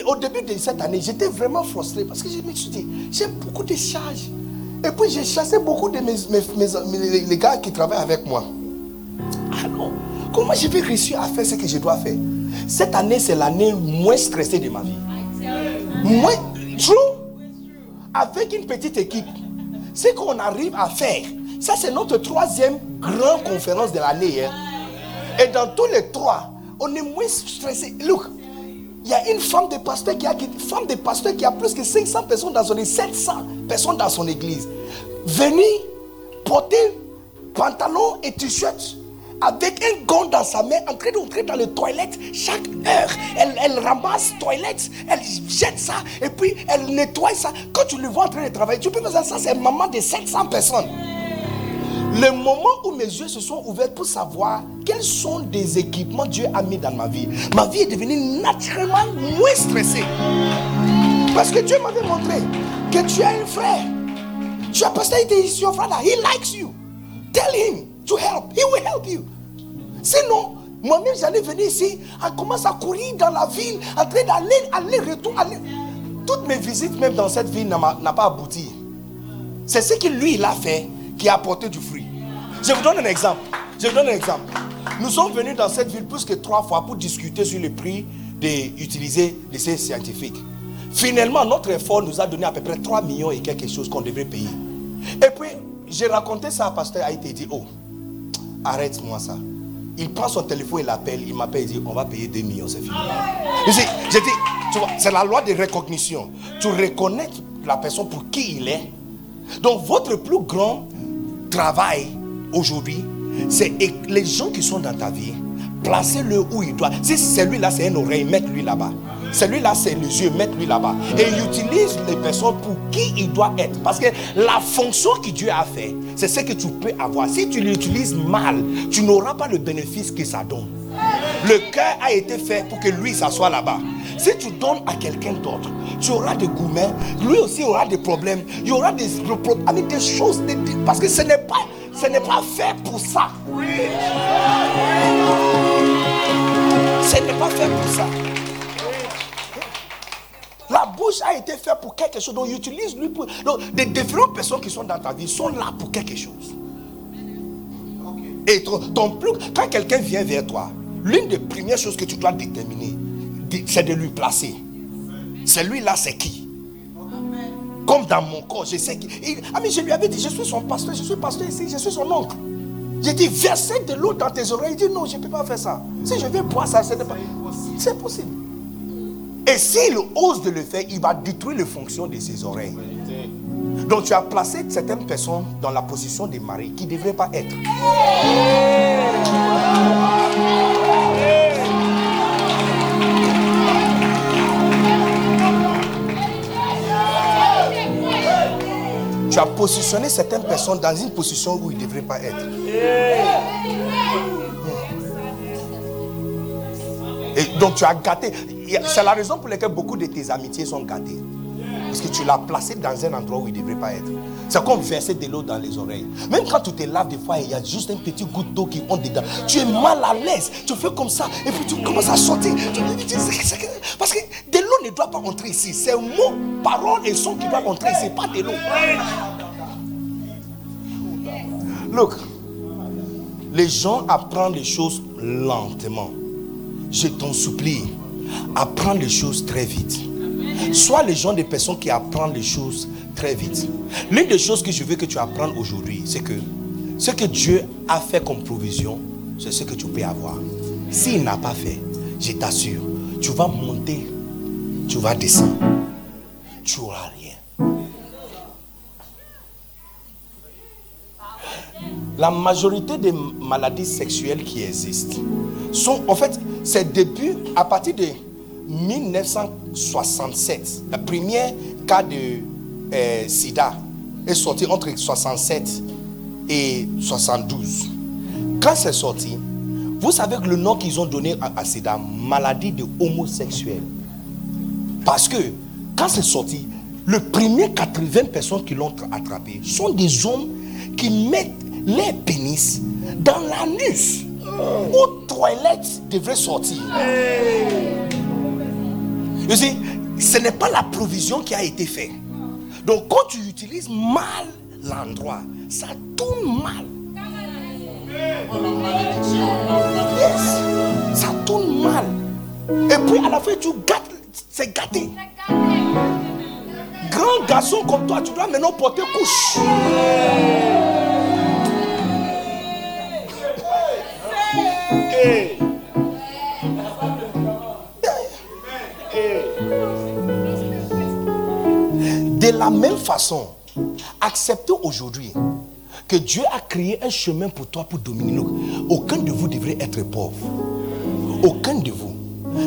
Au début de cette année, j'étais vraiment frustré parce que je me suis dit, j'ai beaucoup de charges. Et puis j'ai chassé beaucoup de les gars qui travaillent avec moi. Alors, comment je vais réussir à faire ce que je dois faire? Cette année, c'est l'année moins stressée de ma vie. Moins, true. avec une petite équipe, ce qu'on arrive à faire, ça c'est notre troisième grande conférence de l'année. Hein. Et dans tous les trois, on est moins stressé. Look, il y a une femme de pasteur qui a plus que 500 personnes dans son église, 700 personnes dans son église. Venir porter pantalon et t-shirt avec un gant dans sa main, en train d'entrer dans les toilettes chaque heure. Elle ramasse toilettes, elle jette ça et puis elle nettoie ça. Quand tu le vois en train de travailler, tu peux me dire ça, c'est maman de 700 personnes. Le moment où mes yeux se sont ouverts pour savoir quels sont des équipements Dieu a mis dans ma vie est devenue naturellement moins stressée. Parce que Dieu m'avait montré que tu as un frère. Tu as Pasteur Aïdé, c'est your father. He likes you. Tell him to help. He will help you. Sinon, moi-même, j'allais venir ici, on commence à courir dans la ville, en train d'aller, retour, aller. Toutes mes visites, même dans cette ville, n'a pas abouti. C'est ce que lui, il a fait, qui a apporté du fruit. Je vous donne un exemple. Nous sommes venus dans cette ville plus que 3 fois pour discuter sur le prix d'utiliser l'essai scientifique. Finalement, notre effort nous a donné à peu près 3 millions et quelque chose qu'on devrait payer. Et puis, j'ai raconté ça à Pasteur Aïdé, il dit, oh, arrête-moi ça. Il prend son téléphone, il l'appelle, il m'appelle, il dit, on va payer 2 millions, c'est fini. J'ai dit, tu vois, c'est la loi de reconnaissance. Tu reconnais la personne pour qui il est. Donc, votre plus grand travail aujourd'hui, c'est les gens qui sont dans ta vie, placez-le où il doit. Si celui-là, c'est une oreille, mettez-lui là-bas. Celui-là, c'est les yeux, mettez-lui là-bas. Et il utilise les personnes pour qui il doit être. Parce que la fonction que Dieu a faite, c'est ce que tu peux avoir. Si tu l'utilises mal, tu n'auras pas le bénéfice que ça donne. Le cœur a été fait pour que lui s'assoie là-bas. Si tu donnes à quelqu'un d'autre, tu auras des gourmets, lui aussi aura des problèmes. Il y aura des choses. Parce que ce n'est pas fait pour ça. Ce n'est pas fait pour ça. La bouche a été faite pour quelque chose. Donc, utilise lui pour. Donc, des différentes personnes qui sont dans ta vie sont là pour quelque chose. Et quand quelqu'un vient vers toi, l'une des premières choses que tu dois déterminer, c'est de lui placer. Celui-là, c'est qui? Comme dans mon corps, je sais qui. Mais je lui avais dit, je suis son pasteur, je suis pasteur ici, je suis son oncle. J'ai dit, verser de l'eau dans tes oreilles. Il dit, non, je ne peux pas faire ça. Si je vais boire ça, c'est possible. Et s'il ose de le faire, il va détruire les fonctions de ses oreilles. Donc tu as placé certaines personnes dans la position des maris qui ne devraient pas être. Tu as positionné certaines personnes dans une position où ils ne devraient pas être. Et donc tu as gâté. C'est la raison pour laquelle beaucoup de tes amitiés sont gâtées. Parce que tu l'as placé dans un endroit où il ne devrait pas être. C'est comme verser de l'eau dans les oreilles. Même quand tu te laves des fois, il y a juste un petit goutte d'eau qui monte dedans. Tu es mal à l'aise. Tu fais comme ça et puis tu commences à sortir. Parce que de l'eau ne doit pas entrer ici. C'est mots, paroles et sons qui doivent entrer ici, pas de l'eau. Look, les gens apprennent les choses lentement. Je t'en supplie, apprends les choses très vite. Sois les gens des personnes qui apprennent les choses très vite. L'une des choses que je veux que tu apprennes aujourd'hui, c'est que ce que Dieu a fait comme provision, c'est ce que tu peux avoir. S'il n'a pas fait, je t'assure, tu vas monter, tu vas descendre, tu n'auras rien. La majorité des maladies sexuelles qui existent sont, en fait, c'est début à partir de 1967, le premier cas de sida est sorti entre 1967 et 1972. Quand c'est sorti, vous savez que le nom qu'ils ont donné à sida, maladie de homosexuel. Parce que quand c'est sorti, le premier 80 personnes qui l'ont attrapé sont des hommes qui mettent les pénis dans l'anus où toilette devrait sortir. You see, ce n'est pas la provision qui a été faite. Donc quand tu utilises mal l'endroit, ça tourne mal. Yes, ça tourne mal. Et puis à la fin, tu gâtes, c'est gâté. grands garçons comme toi, tu dois maintenant porter couche. Hey. Hey. De la même façon, acceptez aujourd'hui que Dieu a créé un chemin pour toi pour dominer. Aucun de vous devrait être pauvre. Aucun de vous.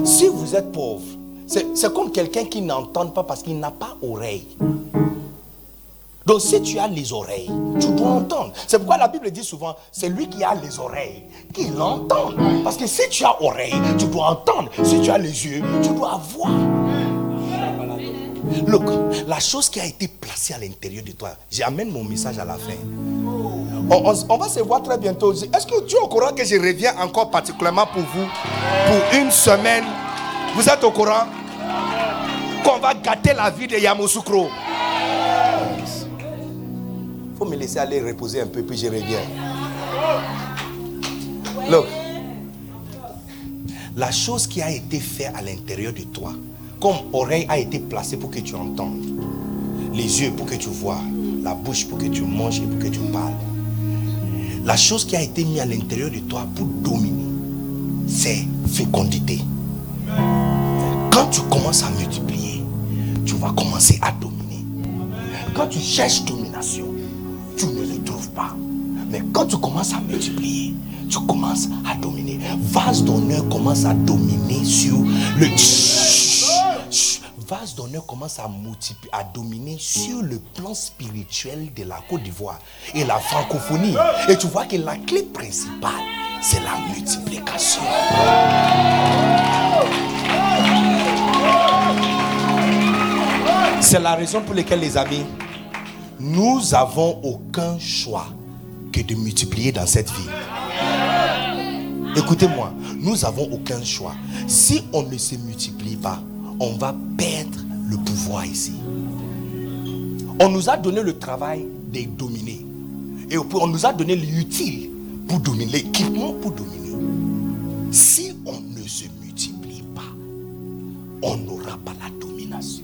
Si vous êtes pauvre, c'est comme quelqu'un qui n'entend pas parce qu'il n'a pas oreille. Donc si tu as les oreilles, tu dois entendre. C'est pourquoi la Bible dit souvent, c'est lui qui a les oreilles, qui l'entend. Parce que si tu as oreille, tu dois entendre. Si tu as les yeux, tu dois voir. Look, la chose qui a été placée à l'intérieur de toi, j'amène mon message à la fin. On va se voir très bientôt. Est-ce que tu es au courant que je reviens encore particulièrement pour vous, pour une semaine? Vous êtes au courant qu'on va gâter la vie de Yamoussoukro? Il faut me laisser aller reposer un peu, puis je reviens. Look, la chose qui a été faite à l'intérieur de toi, comme oreille a été placée pour que tu entendes, les yeux pour que tu vois, la bouche pour que tu manges et pour que tu parles. La chose qui a été mise à l'intérieur de toi pour dominer, c'est fécondité. Quand tu commences à multiplier, tu vas commencer à dominer. Quand tu cherches domination, tu ne le trouves pas. Mais quand tu commences à multiplier, tu commences à dominer. Vase d'honneur commence à dominer sur le... Vase d'honneur commence à dominer sur le plan spirituel de la Côte d'Ivoire et la francophonie. Et tu vois que la clé principale, c'est la multiplication. C'est la raison pour laquelle, les amis, nous n'avons aucun choix que de multiplier dans cette vie. Écoutez-moi, nous n'avons aucun choix. Si on ne se multiplie pas, on va perdre le pouvoir ici. On nous a donné le travail de dominer. Et on nous a donné l'utile pour dominer, l'équipement pour dominer. Si on ne se multiplie pas, on n'aura pas la domination.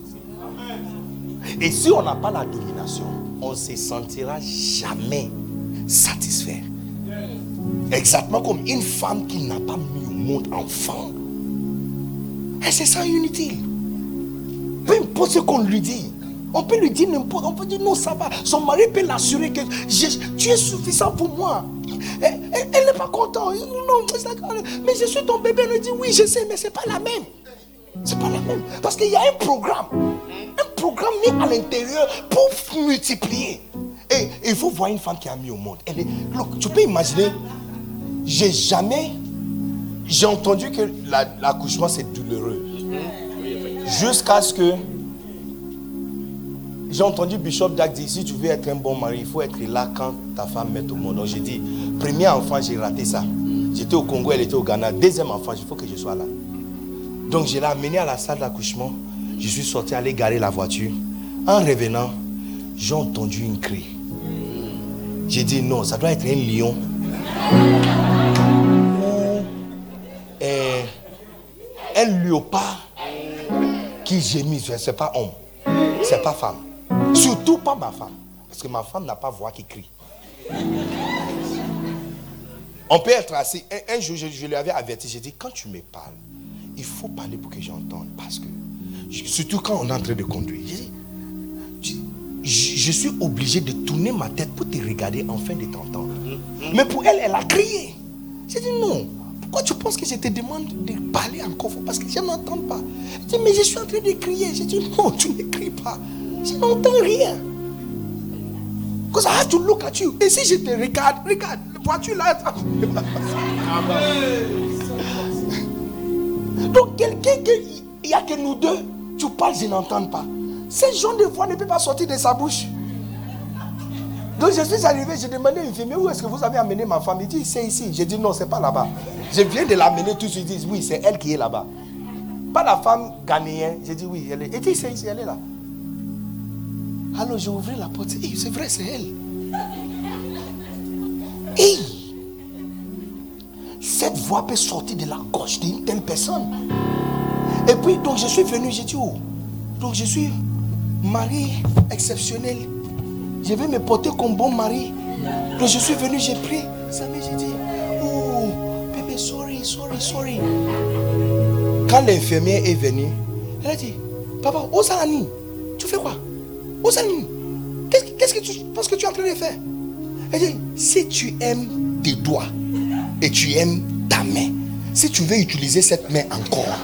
Et si on n'a pas la domination, on ne se sentira jamais satisfait. Exactement comme une femme qui n'a pas mis au monde enfant. Elle se sent inutile. Peu importe ce qu'on lui dit. On peut lui dire n'importe. On peut dire non, ça va. Son mari peut l'assurer que tu es suffisant pour moi. Elle n'est pas contente. Non, mais je suis ton bébé. Elle lui dit oui, je sais, mais ce n'est pas la même. C'est pas la même. Parce qu'il y a un programme. Un programme mis à l'intérieur pour multiplier. Et il faut voir une femme qui a mis au monde. Look, tu peux imaginer, j'ai entendu que l'accouchement c'est douloureux. Jusqu'à ce que j'ai entendu Bishop Dag dire, si tu veux être un bon mari, il faut être là quand ta femme met au monde. Donc j'ai dit, premier enfant, j'ai raté ça. J'étais au Congo, elle était au Ghana. Deuxième enfant, il faut que je sois là. Donc je l'ai amenée à la salle d'accouchement. Je suis sorti aller garer la voiture. En revenant, j'ai entendu une cri. J'ai dit non, ça doit être un lion. Un léopard qui gémit, c'est pas homme, c'est pas femme, surtout pas ma femme, parce que ma femme n'a pas voix qui crie. On peut être assis. Un jour, je lui avais averti, j'ai dit quand tu me parles, il faut parler pour que j'entende, parce que surtout quand on est en train de conduire, j'ai dit, je suis obligé de tourner ma tête pour te regarder afin de t'entendre. Mais pour elle, elle a crié. J'ai dit non. Pourquoi tu penses que je te demande de parler encore? Parce que je n'entends pas. Je dis, mais je suis en train de crier. Je dis, non, tu ne cries pas. Je n'entends rien. Because I have to look at you. Et si je te regarde, vois-tu là? Donc, quelqu'un qui, il n'y a que nous deux, tu parles, je n'entends pas. Ce genre de voix ne peut pas sortir de sa bouche. Donc, je suis arrivé, j'ai demandé à une fille, mais où est-ce que vous avez amené ma femme? Il dit, c'est ici. J'ai dit, non, c'est pas là-bas. Je viens de l'amener tout de suite. Ils disent, oui, c'est elle qui est là-bas. Pas la femme ghanéenne. J'ai dit, oui, elle est. Et dit, c'est ici, elle est là. Alors, j'ai ouvert la porte. Hey, c'est vrai, c'est elle. Hey, cette voix peut sortir de la gauche d'une telle personne. Et puis, donc, je suis venu, j'ai dit, oh. Donc, je suis mari exceptionnel. Je vais me porter comme bon mari. Quand je suis venu, j'ai pris. Ça me j'ai dit, oh, bébé, sorry. Quand l'infirmière est venue, elle a dit, papa, Osani, tu fais quoi? Osani, qu'est-ce que tu penses que tu es en train de faire? Elle dit, si tu aimes tes doigts et tu aimes ta main, si tu veux utiliser cette main encore,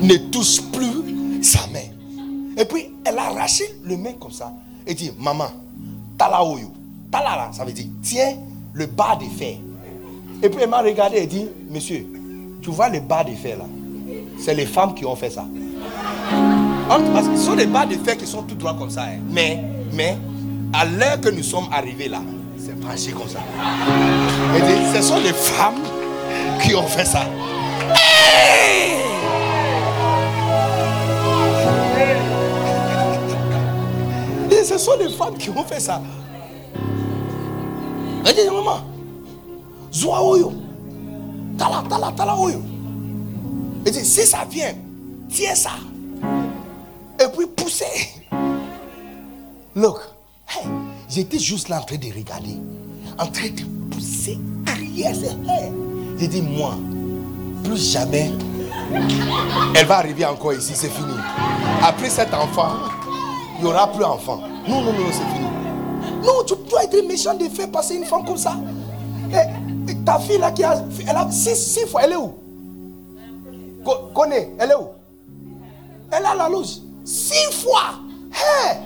ne touche plus sa main. Et puis, elle a arraché le main comme ça et dit, maman, talaoyo, talala, ça veut dire, tiens le bas de fer. Et puis, elle m'a regardé et dit, monsieur, tu vois le bas de fer là? C'est les femmes qui ont fait ça. Parce que ce sont les bas de fer qui sont tout droits comme ça. Hein. Mais, à l'heure que nous sommes arrivés là, c'est penché comme ça. Et dit, ce sont les femmes qui ont fait ça. Hey! Et ce sont les femmes qui ont fait ça. Elle dit, maman, Zoua Oyo, Tala Oyo. Elle dit, si ça vient, tiens ça. Et puis pousser. Look, hey, j'étais juste là en train de regarder, en train de pousser arrière. Hey. J'ai dit, moi, plus jamais, elle va arriver encore ici, c'est fini. Après cet enfant, il n'y aura plus d'enfant. Non, c'est fini. Non, tu dois être méchant de faire passer une femme comme ça. Et ta fille là, elle a 6 fois, elle est où? Connais, elle est où? Elle a la louche. 6 fois. Hey.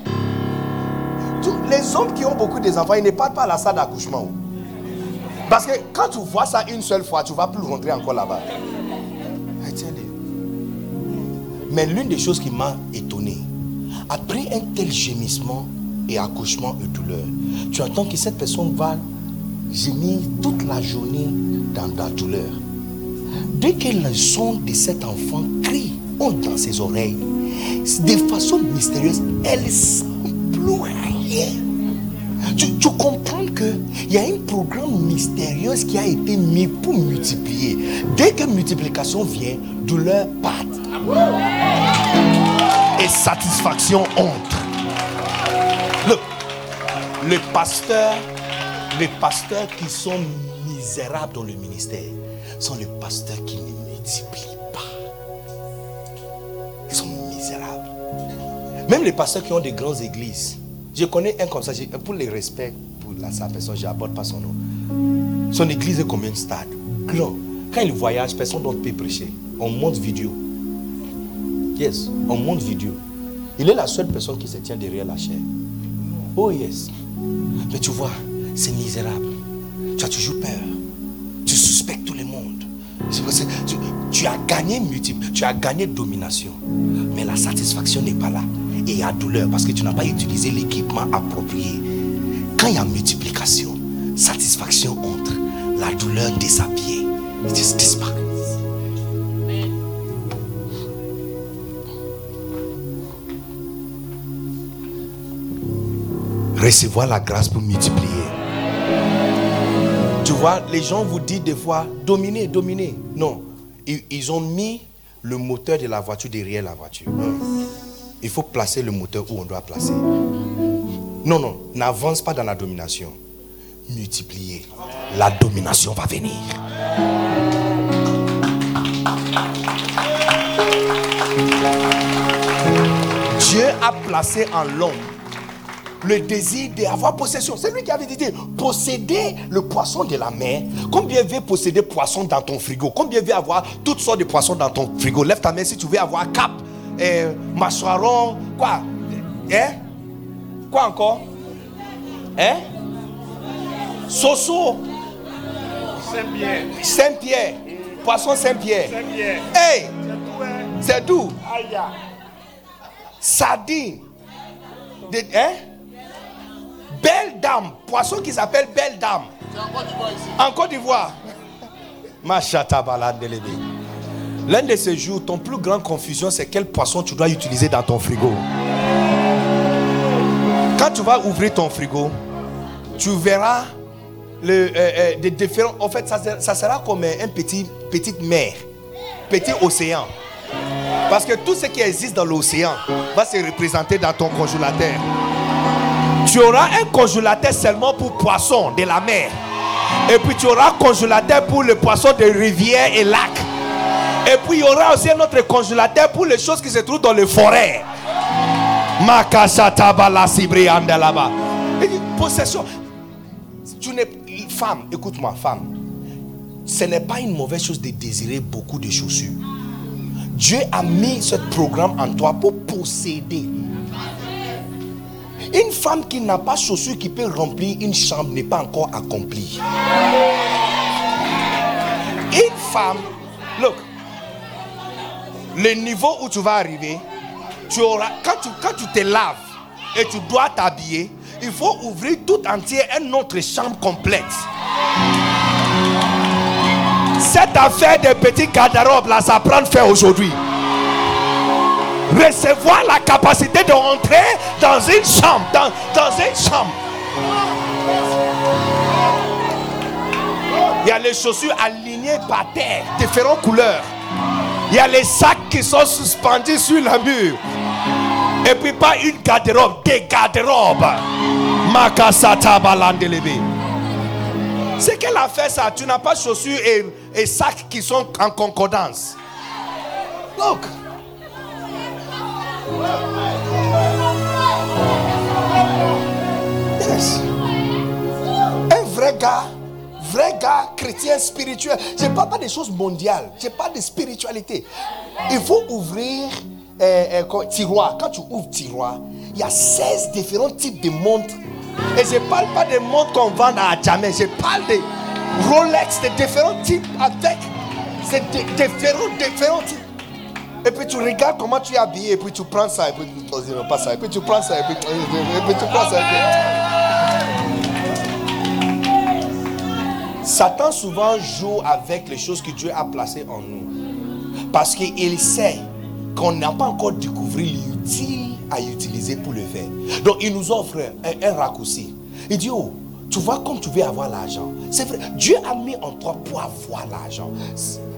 Les hommes qui ont beaucoup d'enfants, ils ne partent pas à la salle d'accouchement. Parce que quand tu vois ça une seule fois, tu ne vas plus rentrer encore là-bas. Mais l'une des choses qui m'a étonné, après un tel gémissement et accouchement et douleur, tu entends que cette personne va gémir toute la journée dans la douleur. Dès que le son de cet enfant crie dans ses oreilles, de façon mystérieuse, elle ne sent plus rien. Tu comprends qu'il y a un programme mystérieux qui a été mis pour multiplier. Dès que multiplication vient, douleur part. Et satisfaction entre. Les pasteurs qui sont misérables dans le ministère sont les pasteurs qui ne multiplient pas. Ils sont misérables. Même les pasteurs qui ont des grandes églises. Je connais un comme ça, pour le respect pour sa personne, je n'aborde pas son nom. Son église est comme un stade grand. Quand il voyage, personne d'autre peut prêcher. On monte vidéo. Yes, on monte vidéo. Il est la seule personne qui se tient derrière la chair. Oh yes. Mais tu vois, c'est misérable. Tu as toujours peur. Tu suspectes tout le monde. Tu as gagné multiple, tu as gagné domination. Mais la satisfaction n'est pas là. Et il y a douleur parce que tu n'as pas utilisé l'équipement approprié. Quand il y a multiplication, satisfaction entre, la douleur déshabillée, disparaît. Recevoir la grâce pour multiplier. Tu vois, les gens vous disent des fois, dominez. Non, ils ont mis le moteur de la voiture derrière la voiture. Il faut placer le moteur où on doit placer. Non, n'avance pas dans la domination. Multipliez. La domination va venir. Dieu a placé en l'homme le désir d'avoir possession. C'est lui qui avait dit, posséder le poisson de la mer. Combien veut posséder poisson dans ton frigo? Combien veut avoir toutes sortes de poissons dans ton frigo? Lève ta main si tu veux avoir cap. Mâchoiron, quoi? Hein? Quoi encore? Hein? Soso. Saint-Pierre. Poisson Saint-Pierre. Hey! C'est doux. Sardine. Hein? Belle dame. Poisson qui s'appelle Belle dame. En Côte d'Ivoire. Machata balade de l'ébé. L'un de ces jours, ton plus grande confusion, c'est quel poisson tu dois utiliser dans ton frigo. Quand tu vas ouvrir ton frigo, tu verras des différents. En fait, ça sera comme une petite mer, petit océan. Parce que tout ce qui existe dans l'océan va se représenter dans ton congélateur. Tu auras un congélateur seulement pour poissons de la mer. Et puis tu auras un congélateur pour les poissons de rivières et lacs. Et puis il y aura aussi un autre congélateur pour les choses qui se trouvent dans les forêts. Possession. Femme, écoute-moi, femme. Ce n'est pas une mauvaise chose de désirer beaucoup de chaussures. Dieu a mis ce programme en toi pour posséder. Une femme qui n'a pas de chaussures qui peut remplir une chambre n'est pas encore accomplie. Une femme, look, le niveau où tu vas arriver, tu auras, quand tu te laves et tu dois t'habiller, il faut ouvrir tout entier une autre chambre complète. Cette affaire des petits garde-robes là, ça prend fait aujourd'hui. Recevoir la capacité de rentrer dans une chambre, dans une chambre. Il y a les chaussures alignées par terre, différentes couleurs. Il y a les sacs qui sont suspendus sur le mur. Et puis pas une garde-robe, des garde-robes. Makasata balandelebe. C'est qu'elle a fait ça. Tu n'as pas de chaussures et sacs qui sont en concordance. Donc, yes. Un vrai gars chrétien spirituel. Je ne parle pas des choses mondiales. Je parle de spiritualité. Il faut ouvrir tiroir. Quand tu ouvres tiroir, il y a 16 différents types de montres. Et je ne parle pas des montres qu'on vend à Adjamé. Je parle des Rolex, des différents types avec ces différents types. Et puis tu regardes comment tu es habillé, et puis tu prends ça, et puis tu ne pas ça, et puis tu prends ça, et puis tu prends ça. Satan souvent joue avec les choses que Dieu a placées en nous. Parce qu'il sait qu'on n'a pas encore découvert l'utile à utiliser pour le faire. Donc il nous offre un raccourci. Il dit, oh, tu vois comme tu veux avoir l'argent. C'est vrai, Dieu a mis en toi pour avoir l'argent.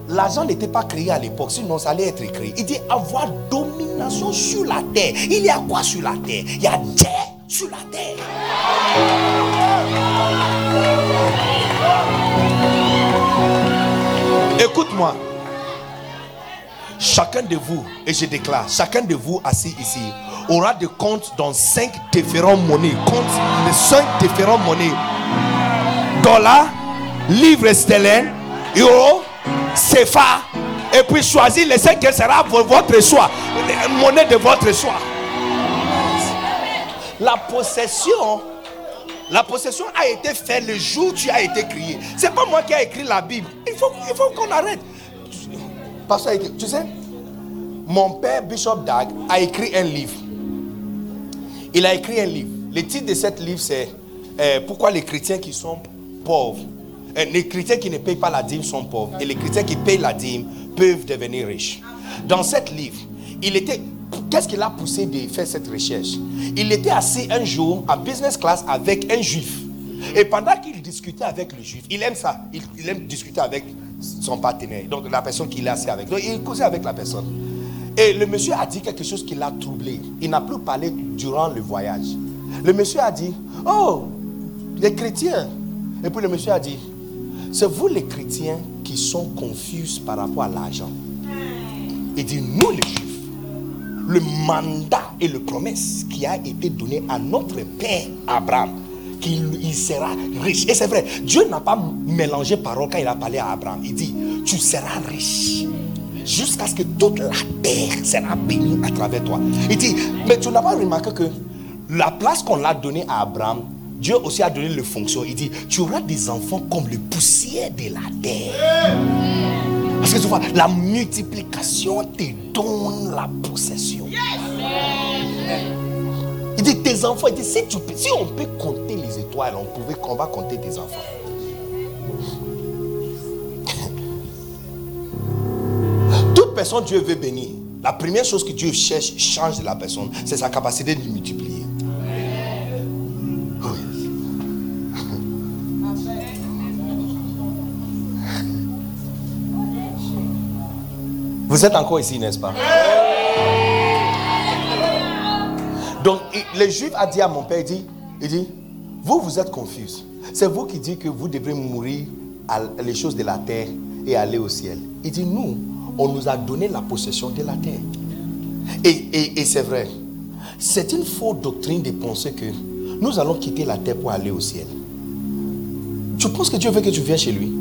L'argent n'était pas créé à l'époque, sinon ça allait être créé. Il dit avoir domination sur la terre. Il y a quoi sur la terre? Il y a Dieu sur la terre. Écoute-moi. Chacun de vous, et je déclare, chacun de vous assis ici aura des comptes dans 5 différentes monnaies. Comptes de 5 différentes monnaies. Dollars, livres sterling, euros, CFA, et puis choisir les 5 qui sera votre choix, monnaie de votre choix. La possession a été faite le jour où tu as été créé. C'est pas moi qui ai écrit la Bible. Il faut qu'on arrête. Pasteur Aïdé, tu sais, mon père Bishop Dag a écrit un livre. Il a écrit un livre. Le titre de cet livre c'est pourquoi les chrétiens qui sont pauvres. Les chrétiens qui ne payent pas la dîme sont pauvres. Et les chrétiens qui payent la dîme peuvent devenir riches. Dans cet livre, qu'est-ce qui l'a poussé de faire cette recherche? Il était assis un jour en business class avec un juif. Et pendant qu'il discutait avec le juif, il aime ça. Il aime discuter avec son partenaire. Donc la personne qu'il est assis avec. Donc il causait avec la personne. Et le monsieur a dit quelque chose qui l'a troublé. Il n'a plus parlé durant le voyage. Le monsieur a dit, oh, les chrétiens. Et puis le monsieur a dit, c'est vous les chrétiens qui sont confus par rapport à l'argent. Il dit, nous les juifs, le mandat et la promesse qui a été donnée à notre père Abraham, qu'il sera riche. Et c'est vrai, Dieu n'a pas mélangé parole quand il a parlé à Abraham. Il dit, tu seras riche jusqu'à ce que toute la terre sera bénie à travers toi. Il dit, mais tu n'as pas remarqué que la place qu'on l'a donnée à Abraham, Dieu aussi a donné le fonction. Il dit, tu auras des enfants comme le poussière de la terre. Parce que tu vois, la multiplication te donne la possession. Il dit, tes enfants, il dit, si on peut compter les étoiles, on va compter tes enfants. Toute personne Dieu veut bénir. La première chose que Dieu change de la personne, c'est sa capacité de multiplier. Vous êtes encore ici, n'est-ce pas? Donc, les Juifs a dit à mon père, il dit, vous êtes confus. C'est vous qui dites que vous devrez mourir à les choses de la terre et aller au ciel. Il dit, nous, on nous a donné la possession de la terre. Et c'est vrai. C'est une fausse doctrine de penser que nous allons quitter la terre pour aller au ciel. Tu penses que Dieu veut que tu viennes chez lui?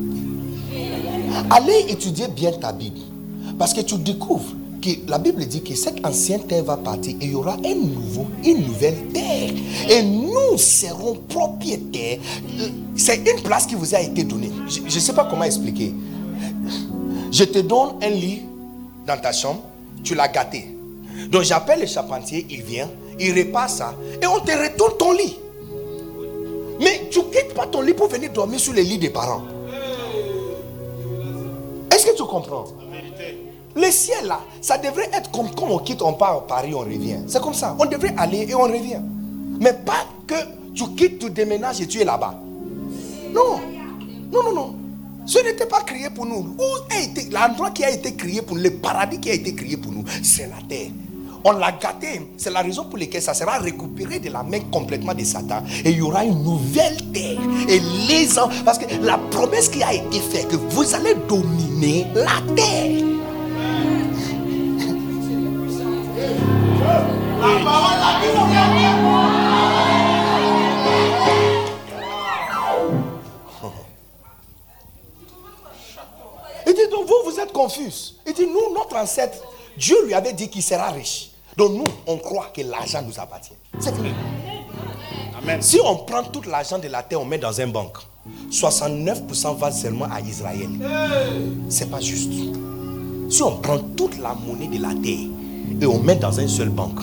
Allez étudier bien ta Bible. Parce que tu découvres que la Bible dit que cette ancienne terre va partir et il y aura une nouvelle terre. Et nous serons propriétaires. C'est une place qui vous a été donnée. Je ne sais pas comment expliquer. Je te donne un lit dans ta chambre. Tu l'as gâté. Donc j'appelle le charpentier, il vient, il répare ça et on te retourne ton lit. Mais tu ne quittes pas ton lit pour venir dormir sur le lit des parents. Est-ce que tu comprends? Le ciel là, ça devrait être comme quand on quitte, on part à Paris, on revient. C'est comme ça, on devrait aller et on revient. Mais pas que tu quittes, tu déménages et tu es là-bas. Non. Ce n'était pas créé pour nous. L'endroit qui a été créé pour nous, le paradis qui a été créé pour nous, c'est la terre. On l'a gâté. C'est la raison pour laquelle ça sera récupéré de la main complètement de Satan. Et il y aura une nouvelle terre. Et les ans, parce que la promesse qui a été faite, que vous allez dominer la terre. La parole a dit. Il dit, donc vous êtes confus. Il dit, nous, notre ancêtre, Dieu lui avait dit qu'il sera riche. Donc nous, on croit que l'argent nous appartient. C'est fini. Amen. Si on prend tout l'argent de la terre, on met dans une banque, 69% va seulement à Israël. C'est pas juste. Si on prend toute la monnaie de la terre et on met dans une seule banque,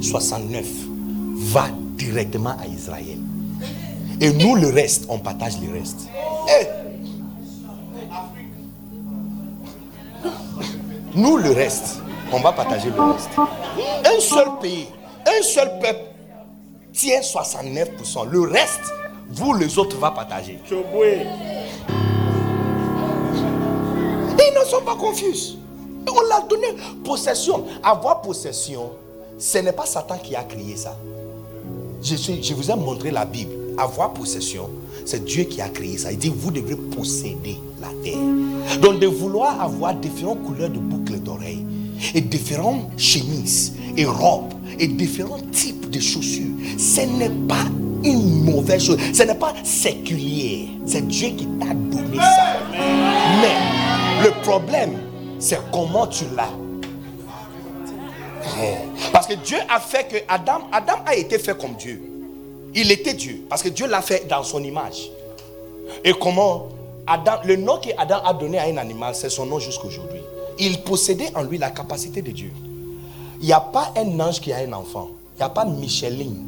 69 va directement à Israël. Et nous, le reste, on partage le reste. Nous, le reste, on va partager le reste. Un seul pays, un seul peuple tient 69%. Le reste, vous les autres, va partager. Ils ne sont pas confus. On l'a donné possession. Avoir possession, ce n'est pas Satan qui a créé ça. Je vous ai montré la Bible. Avoir possession, c'est Dieu qui a créé ça. Il dit, vous devrez posséder la terre. Donc de vouloir avoir différentes couleurs de boucles d'oreilles et différentes chemises et robes et différents types de chaussures, ce n'est pas une mauvaise chose. Ce n'est pas séculier. C'est Dieu qui t'a donné ça. Mais le problème, c'est comment tu l'as. Parce que Dieu a fait que Adam a été fait comme Dieu. Il était Dieu, parce que Dieu l'a fait dans son image. Et comment Adam, le nom qu'Adam a donné à un animal, c'est son nom jusqu'à aujourd'hui. Il possédait en lui la capacité de Dieu. Il n'y a pas un ange qui a un enfant. Il n'y a pas Micheline.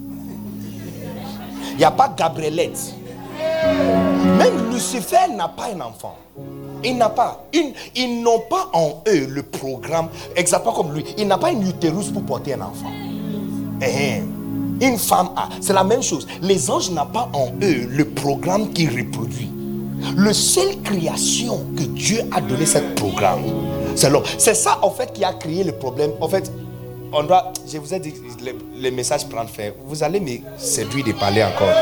Il n'y a pas Gabrielette. Même Lucifer n'a pas un enfant. Il n'a pas. Ils n'ont pas en eux le programme, exactement comme lui. Il n'a pas une utérus pour porter un enfant. Une femme a. C'est la même chose. Les anges n'ont pas en eux le programme qui reproduit. La seule création que Dieu a donné, ce programme, c'est l'homme. C'est ça, en fait, qui a créé le problème. En fait, on doit. Je vous ai dit, le message prend fin. Vous allez me séduire de parler encore.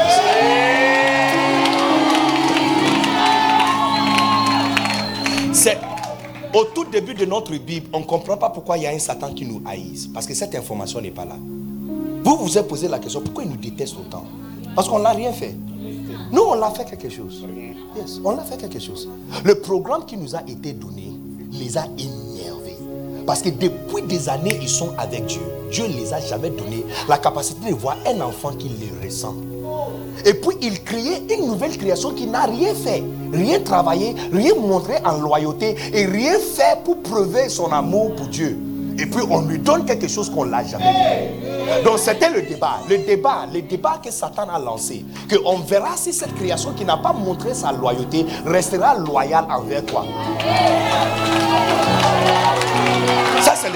C'est. Au tout début de notre Bible, on ne comprend pas pourquoi il y a un Satan qui nous haïsse. Parce que cette information n'est pas là. Vous vous êtes posé la question, pourquoi il nous déteste autant? Parce qu'on n'a rien fait. Nous, on l'a fait quelque chose. Yes, on l'a fait quelque chose. Le programme qui nous a été donné les a énervés. Parce que depuis des années, ils sont avec Dieu. Dieu ne les a jamais donné la capacité de voir un enfant qui les ressemble. Et puis, il créait une nouvelle création qui n'a rien fait. Rien travaillé, rien montré en loyauté et rien fait pour prouver son amour pour Dieu. Et puis on lui donne quelque chose qu'on l'a jamais vu. Donc c'était le débat que Satan a lancé. Que on verra si cette création qui n'a pas montré sa loyauté restera loyale envers toi. Ça c'est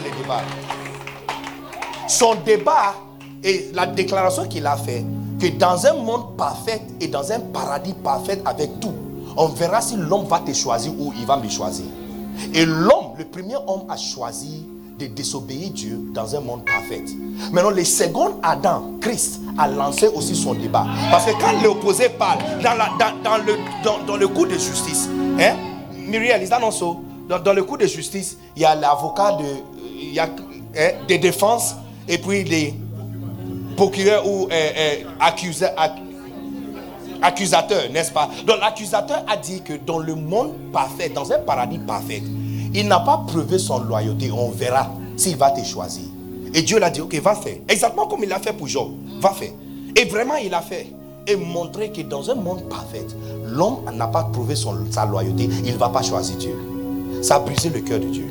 le débat. Son débat et la déclaration qu'il a fait que dans un monde parfait et dans un paradis parfait avec tout, on verra si l'homme va te choisir ou il va me choisir. Et l'homme le premier homme a choisi de désobéir Dieu dans un monde parfait. Maintenant, le second Adam, Christ, a lancé aussi son débat. Parce que quand l'opposé parle dans le cours de justice, hein, Muriel, ils annoncent dans le cours de justice, il y a l'avocat de défense et puis les procureurs ou accusateur, n'est-ce pas? Donc l'accusateur a dit que dans le monde parfait, dans un paradis parfait, il n'a pas prouvé son loyauté. On verra s'il va te choisir. Et Dieu l'a dit, ok, va faire. Exactement comme il l'a fait pour Job. Va faire. Et vraiment, il a fait. Et montrer que dans un monde parfait, l'homme n'a pas prouvé sa loyauté. Il ne va pas choisir Dieu. Ça a brisé le cœur de Dieu.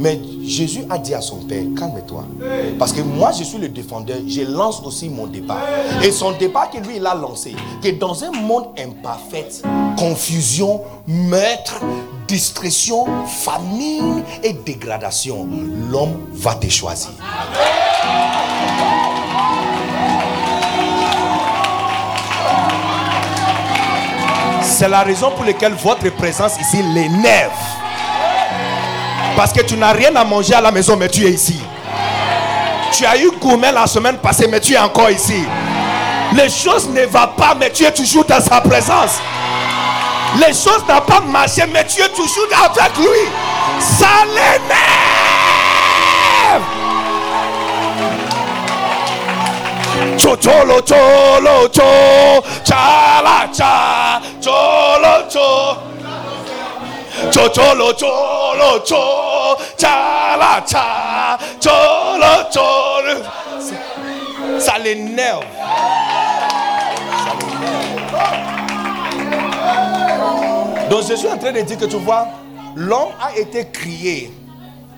Mais Jésus a dit à son père, calme-toi. Parce que moi, je suis le défendeur. Je lance aussi mon débat. Et son débat que lui, il a lancé, que dans un monde imparfait, confusion, meurtre, distraction, famine et dégradation, l'homme va te choisir. C'est la raison pour laquelle votre présence ici l'énerve. Parce que tu n'as rien à manger à la maison, mais tu es ici. Tu as eu gourmet la semaine passée, mais tu es encore ici. Les choses ne vont pas, mais tu es toujours dans sa présence. Les choses n'ont pas marché, mais tu es toujours avec lui. Ça l'énerve. Cholo cholo cholo, chala cha, cholo cholo. Cholo cholo cholo, chala cha, cholo cholo. Ça l'énerve. Donc je suis en train de dire que tu vois, l'homme a été créé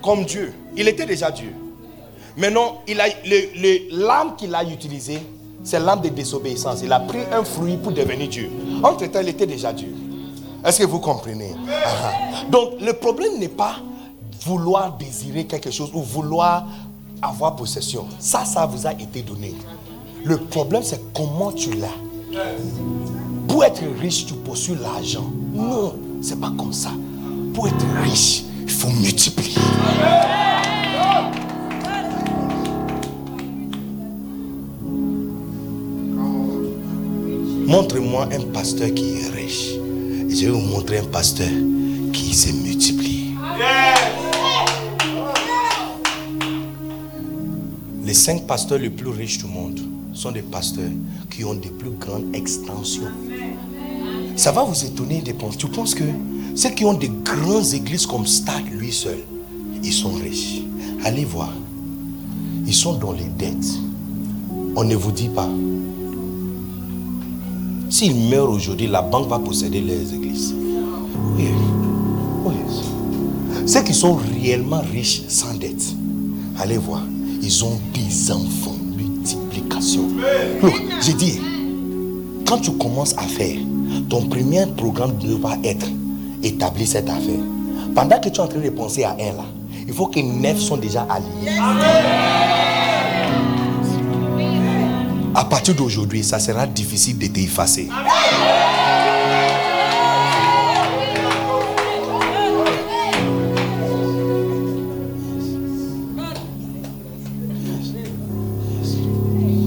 comme Dieu. Il était déjà Dieu. Maintenant, l'âme qu'il a utilisée, c'est l'âme de désobéissance. Il a pris un fruit pour devenir Dieu. Entre-temps, il était déjà Dieu. Est-ce que vous comprenez? Donc, le problème n'est pas vouloir désirer quelque chose ou vouloir avoir possession. Ça vous a été donné. Le problème, c'est comment tu l'as. Pour être riche, tu poursuis l'argent. Non, c'est pas comme ça. Pour être riche, il faut multiplier. Montre-moi un pasteur qui est riche. Je vais vous montrer un pasteur qui se multiplie. Les 5 pasteurs les plus riches du monde sont des pasteurs qui ont des plus grandes extensions. Ça va vous étonner de penser. Tu penses que ceux qui ont des grandes églises comme Stade, lui seul, ils sont riches. Allez voir. Ils sont dans les dettes. On ne vous dit pas. S'ils meurent aujourd'hui, la banque va posséder les églises. Oui. Oui. Ceux qui sont réellement riches sans dette, allez voir, ils ont des enfants, multiplication. Look, j'ai dit, quand tu commences à faire, ton premier programme doit être établi cette affaire. Pendant que tu es en train de penser à un là, il faut que 9 sont déjà alignés. À partir d'aujourd'hui, ça sera difficile de t'effacer.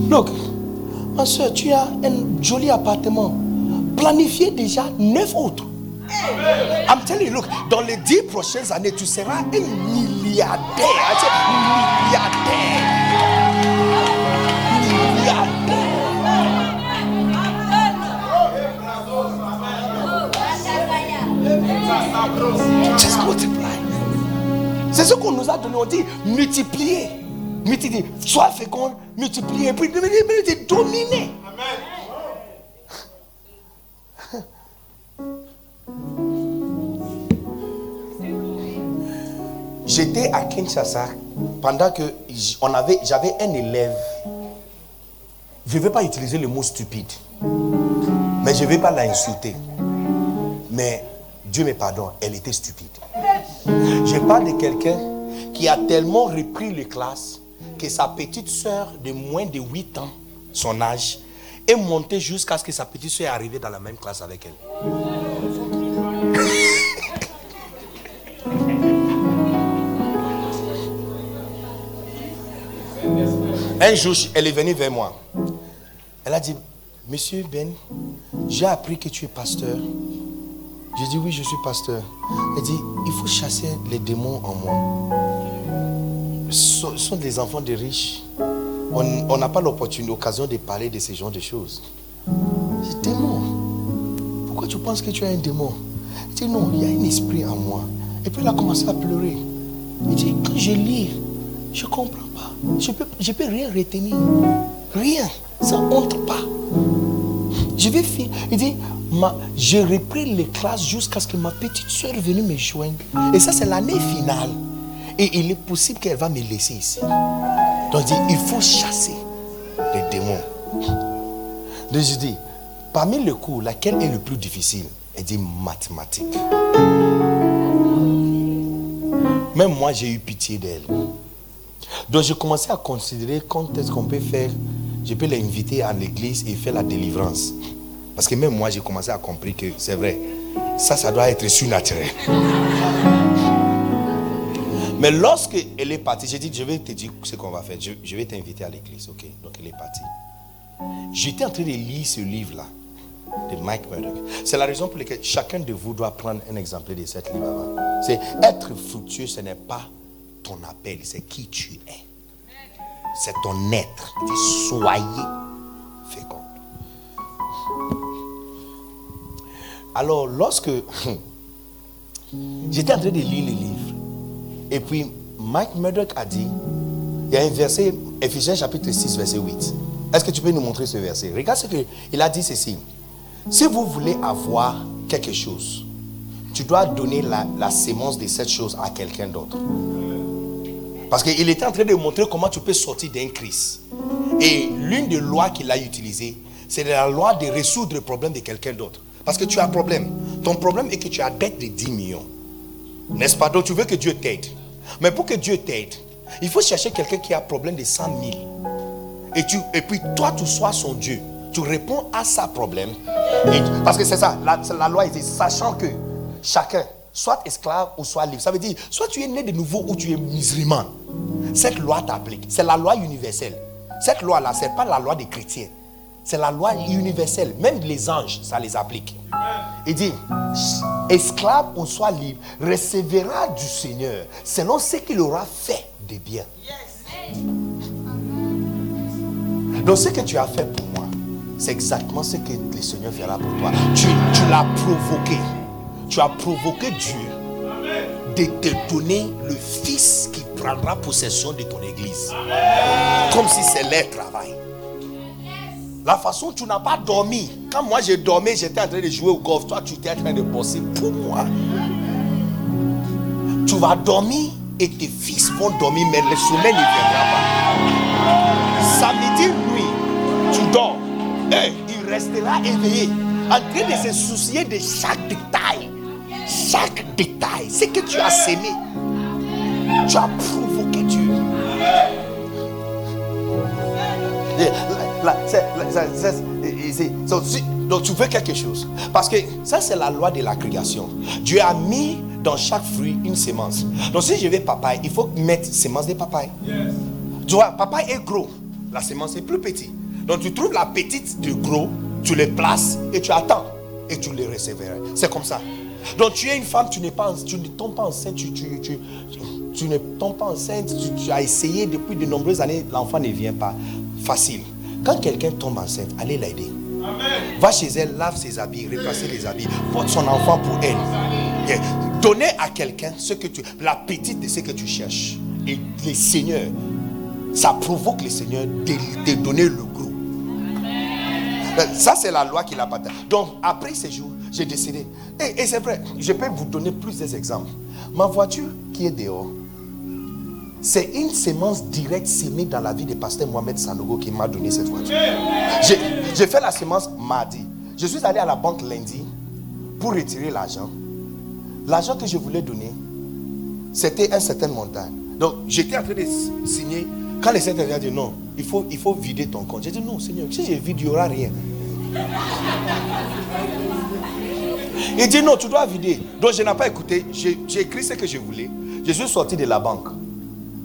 Donc, ma soeur, tu as un joli appartement. Planifiez déjà 9 autres. I'm telling you, look, dans les 10 prochaines années, tu seras un milliardaire. Just multiply. C'est ce qu'on nous a donné. On dit multiplier. Multiplier. Sois fécond, multiplier. Puis dominer. J'étais à Kinshasa pendant que j'avais un élève. Je ne vais pas utiliser le mot stupide. Mais je ne vais pas l'insulter. Mais Dieu me pardonne, elle était stupide. Je parle de quelqu'un qui a tellement repris les classes que sa petite soeur de moins de 8 ans, son âge, est montée jusqu'à ce que sa petite soeur est arrivée dans la même classe avec elle. Un jour, elle est venue vers moi. Elle a dit, Monsieur Ben, j'ai appris que tu es pasteur. J'ai dit, oui, je suis pasteur. Elle dit, il faut chasser les démons en moi. Ce sont des enfants de riches. On n'a pas l'occasion de parler de ce genre de choses. J'ai dit, démon. Pourquoi tu penses que tu as un démon? Elle dit, non, il y a un esprit en moi. Et puis elle a commencé à pleurer. Elle dit, quand je lis, je ne comprends pas. Je peux rien retenir. Rien. Ça ne rentre pas. Je vais finir. Il dit, j'ai repris les classes jusqu'à ce que ma petite soeur vienne me joindre. Et ça, c'est l'année finale. Et il est possible qu'elle va me laisser ici. Donc, il dit, il faut chasser les démons. Donc, je dis, parmi les cours, laquelle est le plus difficile? Elle dit, mathématiques. Même moi, j'ai eu pitié d'elle. Donc, je commençais à considérer quand est-ce qu'on peut faire. Je peux l'inviter à l'église et faire la délivrance. Parce que même moi, j'ai commencé à comprendre que c'est vrai. Ça doit être surnaturel. Mais lorsque elle est partie, j'ai dit, je vais te dire ce qu'on va faire. Je vais t'inviter à l'église. Ok. Donc, elle est partie. J'étais en train de lire ce livre-là de Mike Murdock. C'est la raison pour laquelle chacun de vous doit prendre un exemplaire de ce livre-là. C'est être fructueux, ce n'est pas ton appel, c'est qui tu es. C'est ton être. Soyez fécond. Alors, lorsque j'étais en train de lire les livres, et puis Mike Murdock a dit, il y a un verset, Éphésiens chapitre 6, verset 8. Est-ce que tu peux nous montrer ce verset? Regarde ce qu'il a dit ceci. Si vous voulez avoir quelque chose, tu dois donner la sémence de cette chose à quelqu'un d'autre. Parce qu'il était en train de montrer comment tu peux sortir d'une crise. Et l'une des lois qu'il a utilisées, c'est la loi de résoudre le problème de quelqu'un d'autre. Parce que tu as un problème. Ton problème est que tu as dette de 10 millions. N'est-ce pas? Donc tu veux que Dieu t'aide. Mais pour que Dieu t'aide, il faut chercher quelqu'un qui a un problème de 100 000. Et puis toi, tu sois son Dieu. Tu réponds à sa problème. Parce que c'est ça, la loi était sachant que chacun, soit esclave ou soit libre. Ça veut dire, soit tu es né de nouveau ou tu es musulman. Cette loi t'applique. C'est la loi universelle. Cette loi-là, ce n'est pas la loi des chrétiens. C'est la loi universelle. Même les anges, ça les applique. Il dit, esclave ou soit libre, recevra du Seigneur selon ce qu'il aura fait de bien. Donc ce que tu as fait pour moi, c'est exactement ce que le Seigneur fera pour toi. Tu l'as provoqué. Tu as provoqué Dieu de te donner le Fils qui prendra possession de ton église. Amen. Comme si c'est leur travail. La façon dont tu n'as pas dormi. Quand moi j'ai dormi, j'étais en train de jouer au golf. Toi, tu étais en train de bosser pour moi. Tu vas dormir et tes fils vont dormir, mais le sommeil ne viendra pas. Samedi nuit, tu dors. Et il restera éveillé, en train de se soucier de chaque détail. Chaque détail. C'est que tu as semé. Tu as provoqué Dieu. Donc tu veux quelque chose. Parce que ça c'est la loi de la création. Dieu a mis dans chaque fruit une semence. Donc si je veux papaye, il faut mettre semence de papaye. Tu vois, papaye est gros. La semence est plus petite. Donc tu trouves la petite du gros. Tu les places et tu attends. Et tu les recevras. C'est comme ça. Donc tu es une femme, tu ne tombes pas enceinte. Tu ne tombes pas enceinte. Tu as essayé depuis de nombreuses années. L'enfant ne vient pas. Facile. Quand quelqu'un tombe enceinte, allez l'aider. Amen. Va chez elle, lave ses habits, repasser les habits. Porte son enfant pour elle. Yeah. Donnez à quelqu'un la petite de ce que tu cherches. Et le Seigneur, ça provoque le Seigneur de donner le gros. Ça, c'est la loi qu'il a partagée. Donc, après ces jours, j'ai décidé. Et c'est vrai, je peux vous donner plusieurs exemples. Ma voiture qui est dehors, c'est une semence directe semée dans la vie de pasteur Mohamed Sanogo qui m'a donné cette voiture. J'ai fait la semence mardi. Je suis allé à la banque lundi pour retirer l'argent. L'argent que je voulais donner, c'était un certain montant. Donc, j'étais en train de signer. Quand le Seigneur a dit non, il faut vider ton compte. J'ai dit non, Seigneur, si je vide, il n'y aura rien. Il dit non, tu dois vider. Donc je n'ai pas écouté. J'ai écrit ce que je voulais. Je suis sorti de la banque.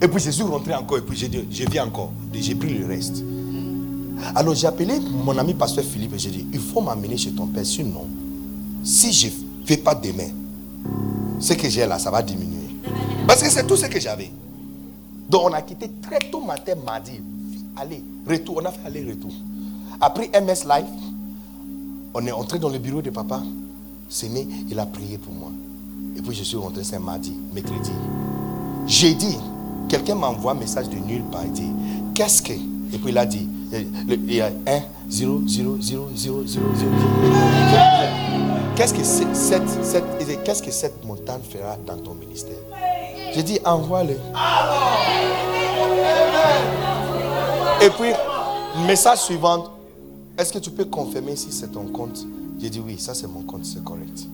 Et puis je suis rentré encore, et puis je viens encore. J'ai pris le reste. Alors j'ai appelé mon ami pasteur Philippe et j'ai dit, il faut m'amener chez ton père, sinon, si je ne fais pas demain, ce que j'ai là, ça va diminuer. Parce que c'est tout ce que j'avais. Donc on a quitté très tôt matin, mardi. Allez, retour, on a fait aller-retour. Après MS Live, on est entré dans le bureau de papa. Séné, il a prié pour moi. Et puis je suis rentré, c'est mardi, mercredi. Jeudi, quelqu'un m'envoie un message de nulle part. Il dit, qu'est-ce que... Et puis il a dit, il y a 1, 0, 0, 0, 0, 0, 0. Qu'est-ce que cette montagne fera dans ton ministère? J'ai dit, envoie-le. Et puis, message suivant, est-ce que tu peux confirmer si c'est ton compte? J'ai dit, oui, ça c'est mon compte, c'est correct.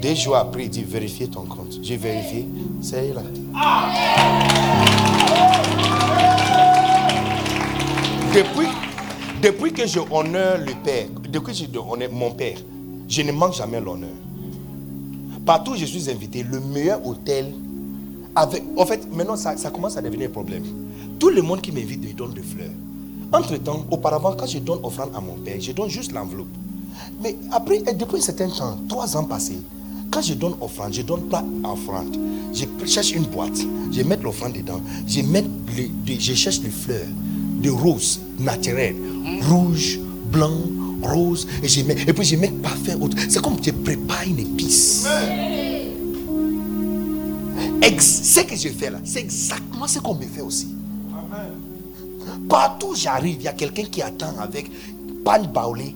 2 jours après, il dit, vérifiez ton compte. J'ai vérifié, c'est là. Depuis que je honore le Père, depuis que je honore mon Père, je ne manque jamais l'honneur. Partout où je suis invité, le meilleur hôtel, avec, en fait, maintenant ça commence à devenir un problème. Tout le monde qui m'invite me donne des fleurs. Entre-temps, auparavant, quand je donne offrande à mon Père, je donne juste l'enveloppe. Mais après, depuis un certain temps, 3 ans passés, quand je donne offrande, je donne pas offrande. Je cherche une boîte, je mets l'offrande dedans, je cherche des fleurs, des roses naturelles, rouge, blanc, rose, et puis je mets parfait autre. C'est comme je prépare une épice. Ce que je fais là, c'est exactement ce qu'on me fait aussi. Amen. Partout où j'arrive, il y a quelqu'un qui attend avec pan baoulé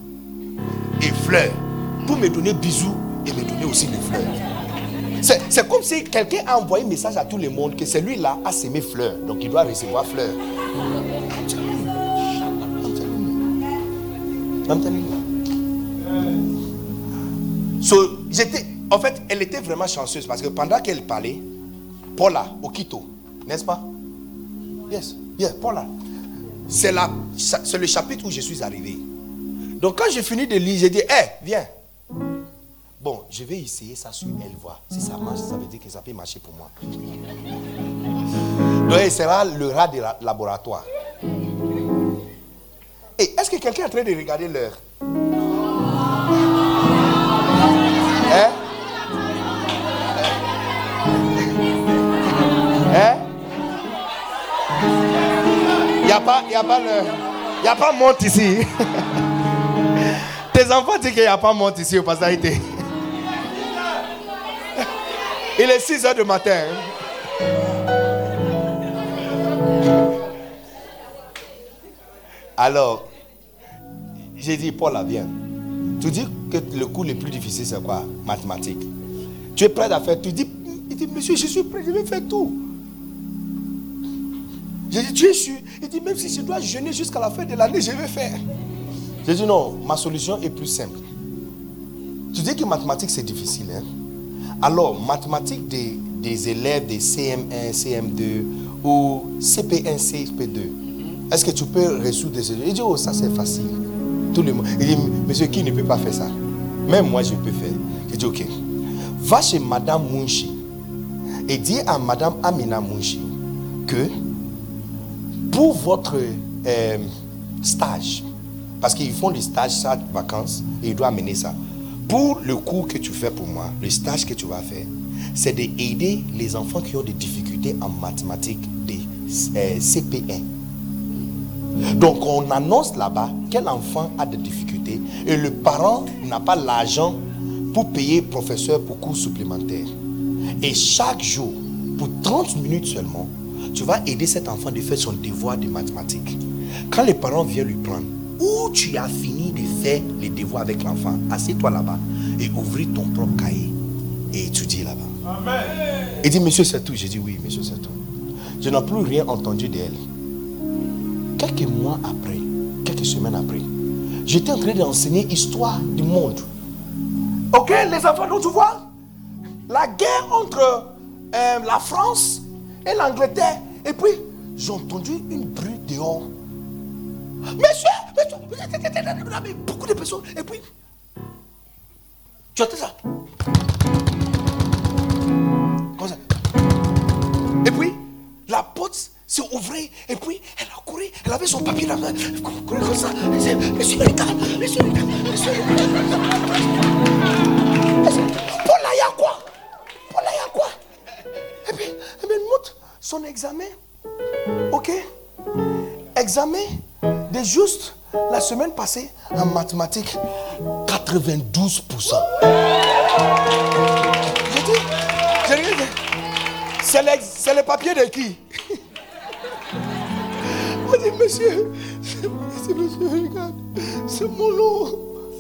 et fleurs pour me donner bisous et me donner aussi des fleurs. C'est comme si quelqu'un a envoyé un message à tout le monde que celui-là a semé fleurs, donc il doit recevoir fleurs. En fait, elle était vraiment chanceuse parce que pendant qu'elle parlait, Paula Okito, n'est-ce pas? Yes, yes, Paula. C'est le chapitre où je suis arrivé. Donc quand j'ai fini de lire, j'ai dit, viens. Bon, je vais essayer ça sur elle, voir. Si ça marche, ça veut dire que ça peut marcher pour moi. Donc elle sera le rat de laboratoire. Et est-ce que quelqu'un est en train de regarder l'heure? Hein? Hein? Il n'y a pas monte ici. Tes enfants disent qu'il n'y a pas monte ici au passage. Il est 6 heures du matin. Alors, j'ai dit, Paul, viens. Tu dis que le cours le plus difficile, c'est quoi? Mathématiques. Tu es prêt à faire tout. Il dit, monsieur, je suis prêt, je vais faire tout. J'ai dit, tu es sûr? Il dit, même si je dois jeûner jusqu'à la fin de l'année, je vais faire. J'ai dit, non, ma solution est plus simple. Tu dis que mathématiques, c'est difficile. Hein? Alors, mathématiques des élèves des CM1, CM2 ou CP1, CP2, est-ce que tu peux résoudre ce jeu? Il dit, oh, ça c'est facile. Tout le monde. Il dit, monsieur, qui ne peut pas faire ça? Même moi, je peux faire. J'ai dit, ok. Va chez Madame Munshi et dis à Madame Amina Munshi que pour votre stage, parce qu'ils font des stages chaque vacances et ils doivent amener ça. Pour le cours que tu fais pour moi, le stage que tu vas faire, c'est d'aider les enfants qui ont des difficultés en mathématiques des CP1. Donc on annonce là-bas quel enfant a des difficultés et le parent n'a pas l'argent pour payer professeur pour cours supplémentaires. Et chaque jour, pour 30 minutes seulement, tu vas aider cet enfant de faire son devoir de mathématiques. Quand les parents viennent lui prendre, où tu as fini de faire les devoirs avec l'enfant, assieds-toi là-bas et ouvre ton propre cahier et étudie là-bas. Amen. Il dit, monsieur, c'est tout. J'ai dit, oui, monsieur, c'est tout. Je n'ai plus rien entendu d'elle. Quelques mois après, quelques semaines après, j'étais en train d'enseigner l'histoire du monde. Ok, les enfants, donc tu vois, la guerre entre la France et l'Angleterre. Et puis, j'ai entendu une bruit dehors. Monsieur, beaucoup de personnes. Et puis, tu entends ça? Comme ça. Et puis, s'est ouvrée et puis elle a couru, elle avait son papier dans la main, elle courait comme ça, elle s'est dit, monsieur le gars, Paul là, il y a quoi? Et puis elle me montre son examen, ok? Examen de juste la semaine passée en mathématiques, 92%. J'ai dit, c'est le papier de qui? On dit, monsieur, regarde, c'est mon lot.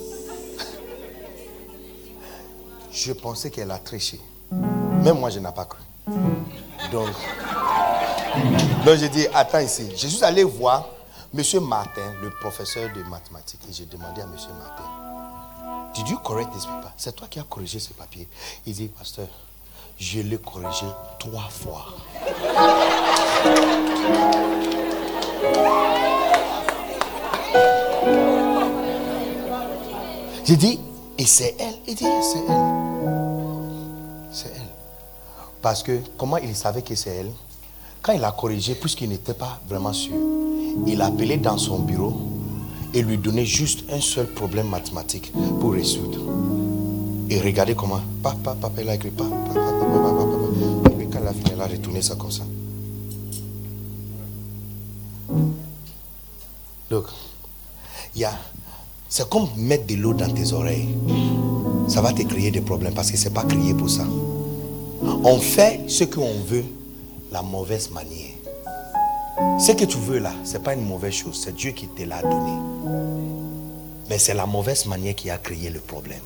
Je pensais qu'elle a triché. Même moi, je n'ai pas cru. Donc j'ai dit, attends ici. Je suis allé voir Monsieur Martin, le professeur de mathématiques, et j'ai demandé à Monsieur Martin, did you correct this paper? C'est toi qui as corrigé ce papier. Il dit, pasteur, je l'ai corrigé 3 fois. J'ai dit, et c'est elle? Il dit, c'est elle. C'est elle. Parce que, comment il savait que c'est elle? Quand il a corrigé, puisqu'il n'était pas vraiment sûr, il a appelé dans son bureau et lui donnait juste un seul problème mathématique pour résoudre. Et regardez comment. Papa, il a écrit. Papa. Et quand elle a fini, elle a retourné ça comme ça. Donc, c'est comme mettre de l'eau dans tes oreilles. Ça va te créer des problèmes parce que ce n'est pas créé pour ça. On fait ce qu'on veut la mauvaise manière. Ce que tu veux là, ce n'est pas une mauvaise chose. C'est Dieu qui te l'a donné. Mais c'est la mauvaise manière qui a créé le problème.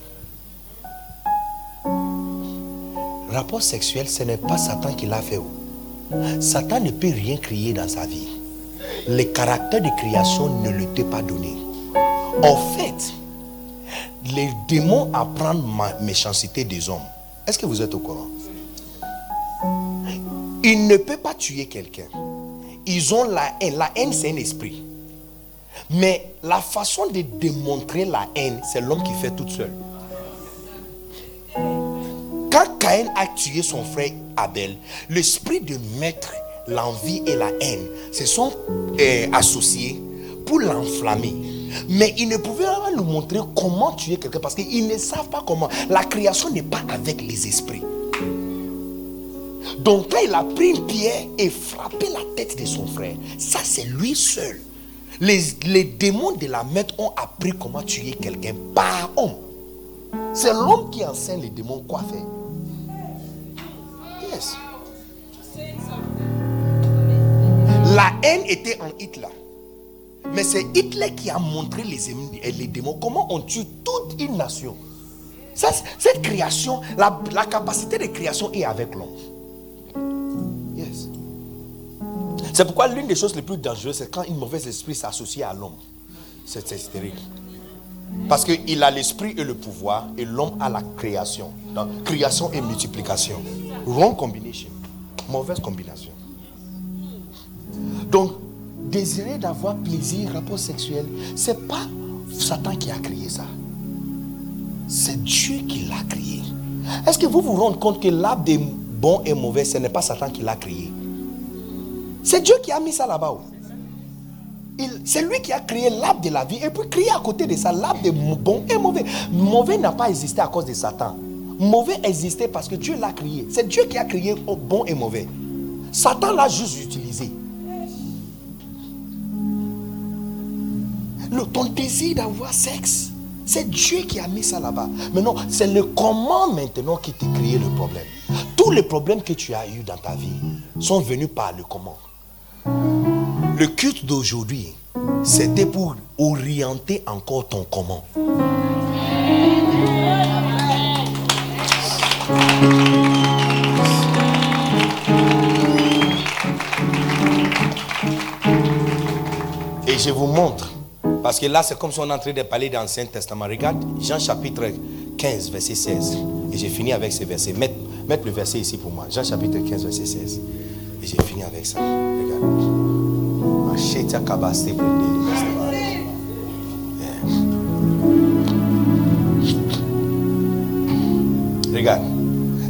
Rapport sexuel, ce n'est pas Satan qui l'a fait. Satan ne peut rien créer dans sa vie. Le caractère de création ne lui était pas donné. En fait, les démons apprennent la méchanceté des hommes. Est-ce que vous êtes au courant? Il ne peut pas tuer quelqu'un. Ils ont la haine. La haine, c'est un esprit. Mais la façon de démontrer la haine, c'est l'homme qui fait tout seul. Quand Caïn a tué son frère Abel, l'esprit de maître, l'envie et la haine se sont associés pour l'enflammer. Mais ils ne pouvaient pas nous montrer comment tuer quelqu'un parce qu'ils ne savent pas comment. La création n'est pas avec les esprits. Donc quand il a pris une pierre et frappé la tête de son frère, ça c'est lui seul. Les démons de la maître ont appris comment tuer quelqu'un par homme. C'est l'homme qui enseigne les démons quoi faire. Yes. La haine était en Hitler. Mais c'est Hitler qui a montré les démons comment on tue toute une nation. Ça, cette création, la capacité de création est avec l'homme. Yes. C'est pourquoi l'une des choses les plus dangereuses, c'est quand une mauvaise esprit s'associe à l'homme. C'est hystérique. Parce qu'il a l'esprit et le pouvoir et l'homme a la création. Donc, création et multiplication. Wrong combination. Mauvaise combination. Donc, désirer d'avoir plaisir, rapport sexuel, c'est pas Satan qui a créé ça. C'est Dieu qui l'a créé. Est-ce que vous vous rendez compte que l'arbre des bons et mauvais, ce n'est pas Satan qui l'a créé? C'est Dieu qui a mis ça là-bas. C'est lui qui a créé l'arbre de la vie et puis créé à côté de ça l'arbre des bons et mauvais. Mauvais n'a pas existé à cause de Satan. Mauvais existait parce que Dieu l'a créé. C'est Dieu qui a créé bon et mauvais. Satan l'a juste utilisé. Ton désir d'avoir sexe, c'est Dieu qui a mis ça là-bas. Maintenant, c'est le comment maintenant qui t'a créé le problème. Tous les problèmes que tu as eu dans ta vie sont venus par le comment. Le culte d'aujourd'hui, c'était pour orienter encore ton comment. Et je vous montre. Parce que là, c'est comme si on est en train de parler dans l'Ancien Testament. Regarde, Jean chapitre 15, verset 16. Et j'ai fini avec ce verset. Mettre le verset ici pour moi. Jean chapitre 15, verset 16. Et j'ai fini avec ça. Regarde. Yeah. Regarde.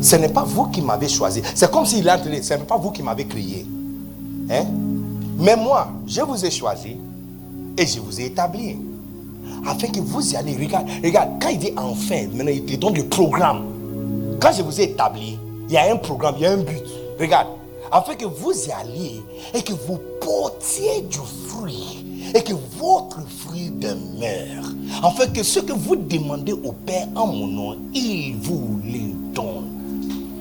Ce n'est pas vous qui m'avez choisi. C'est comme s'il est en train de dire, ce n'est pas vous qui m'avez créé. Hein? Mais moi, je vous ai choisi et je vous ai établi. Afin que vous y allez. Regarde, quand il dit enfin, maintenant il te donne le programme. Quand je vous ai établi, il y a un programme, il y a un but. Regarde. Afin que vous y alliez et que vous portiez du fruit et que votre fruit demeure. Afin que ce que vous demandez au Père en mon nom, il vous le donne.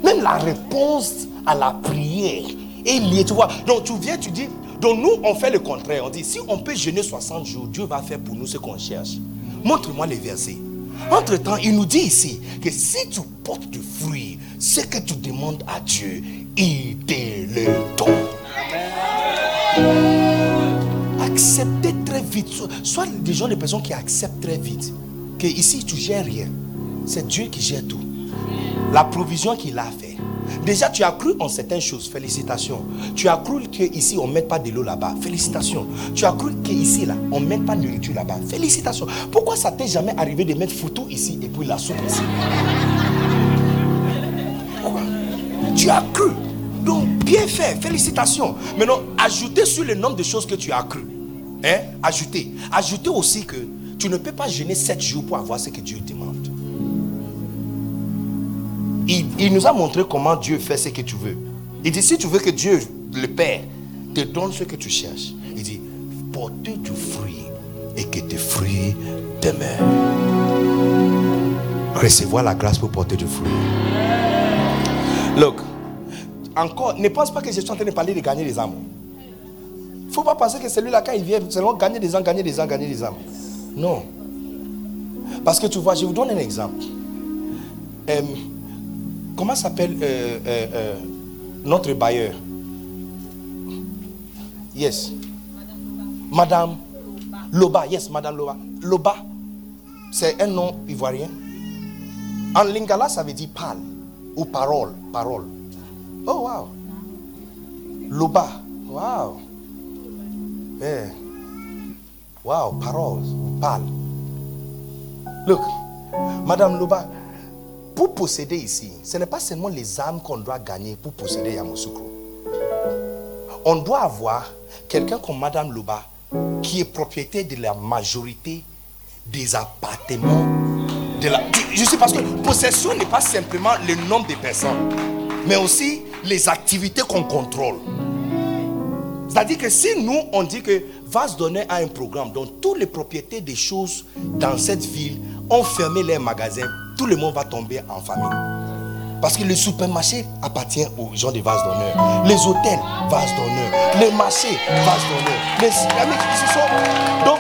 Même la réponse à la prière est liée, tu vois. Donc tu viens, tu dis, donc nous on fait le contraire. On dit, si on peut jeûner 60 jours, Dieu va faire pour nous ce qu'on cherche. Montre-moi les versets. Entre-temps, il nous dit ici que si tu portes du fruit, ce que tu demandes à Dieu, il te le donne. Acceptez très vite. Soit des gens, des personnes qui acceptent très vite que ici tu gères rien. C'est Dieu qui gère tout. La provision qu'il a fait. Déjà, tu as cru en certaines choses. Félicitations. Tu as cru qu'ici, on ne met pas de l'eau là-bas. Félicitations. Tu as cru qu'ici, là, on ne met pas de nourriture là-bas. Félicitations. Pourquoi ça t'est jamais arrivé de mettre photo ici et puis la soupe ici? Pourquoi? Tu as cru. Donc, bien fait. Félicitations. Maintenant, ajoutez sur le nombre de choses que tu as cru. Hein? Ajoutez. Ajoutez aussi que tu ne peux pas jeûner 7 jours pour avoir ce que Dieu demande. Il nous a montré comment Dieu fait ce que tu veux. Il dit, si tu veux que Dieu, le Père, te donne ce que tu cherches, il dit, porte du fruit et que tes fruits demeurent. Recevoir la grâce pour porter du fruit. Look, encore, ne pense pas que je suis en train de parler de gagner des âmes. Il ne faut pas penser que celui-là, quand il vient, c'est gagner des âmes. Non. Parce que tu vois, je vous donne un exemple. Comment s'appelle notre bailleur? Yes. Madame Loba. Yes, Madame Loba. Loba, c'est un nom ivoirien. En lingala, ça veut dire parle ou parole. Parole. Oh, wow. Loba. Wow. Yeah. Wow, parole. Parle. Look, Madame Loba. Pour posséder ici, ce n'est pas seulement les âmes qu'on doit gagner pour posséder Yamoussoukro. On doit avoir quelqu'un comme Madame Loba qui est propriétaire de la majorité des appartements. Je sais, parce que possession n'est pas simplement le nombre de personnes, mais aussi les activités qu'on contrôle. C'est-à-dire que si nous, on dit que Vases d'Honneur a un programme, donc tous les propriétaires des choses dans cette ville ont fermé leurs magasins, tout le monde va tomber en famille. Parce que le supermarché appartient aux gens des Vases d'Honneur. Les hôtels, Vases d'Honneur. Les marchés, Vases d'Honneur. Donc,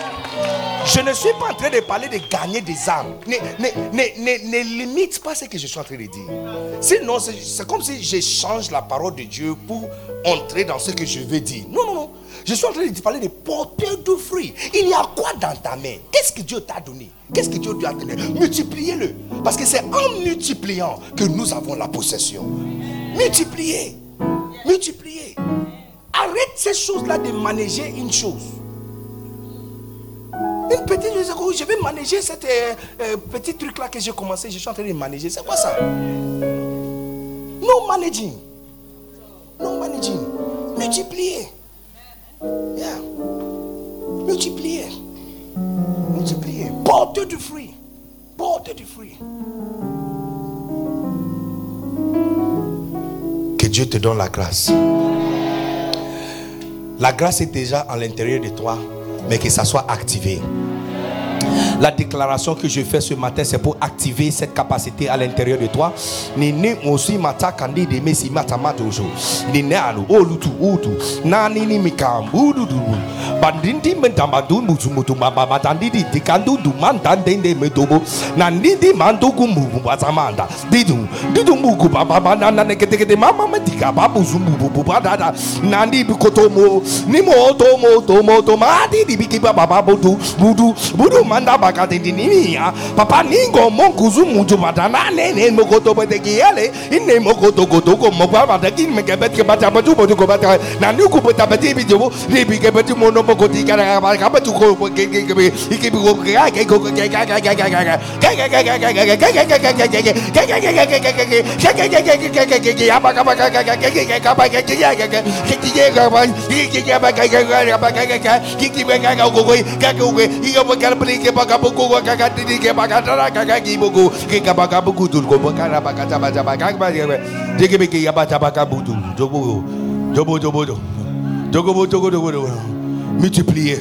je ne suis pas en train de parler de gagner des âmes. Ne limite pas ce que je suis en train de dire. Sinon, c'est comme si j'échange la parole de Dieu pour entrer dans ce que je veux dire. Non. Je suis en train de parler de porter du fruit. Il y a quoi dans ta main? Qu'est-ce que Dieu t'a donné? Qu'est-ce que Dieu t'a donné? Multipliez-le. Parce que c'est en multipliant que nous avons la possession. Multipliez. Multipliez. Arrête ces choses-là de manager une chose. Une petite chose, je vais manager cet petit truc-là que j'ai commencé. Je suis en train de manager. C'est quoi ça? No managing. Multipliez. Yeah. Multiplier. Porte du fruit. Que Dieu te donne la grâce. La grâce est déjà à l'intérieur de toi, mais que ça soit activé. La déclaration que je fais ce matin, c'est pour activer cette capacité à l'intérieur de toi. Nini aussi mata kandi de mesi mata matojo. Nini alu olutu utu. Nani ni mikambu dudu. Bandindi mentamadu mutumutu baba matandidi dikandu dumandandende medobo. Nandidi mandoku mubazamanda. Didu muku baba banana neketekete mama metika babu zumbu bubadada. Nandi bukotomo nimo tomo tomadi dibiki baba babu budu manda. Papa ningo monkuzu mutu badana nene mokoto betekiele inne mokoto kotoko mobaba takin mekebet kebata batu bodu kobata nanuku betabati bidu ribi kebetu monobokoti kara kabatu ko ikibiko multiplier.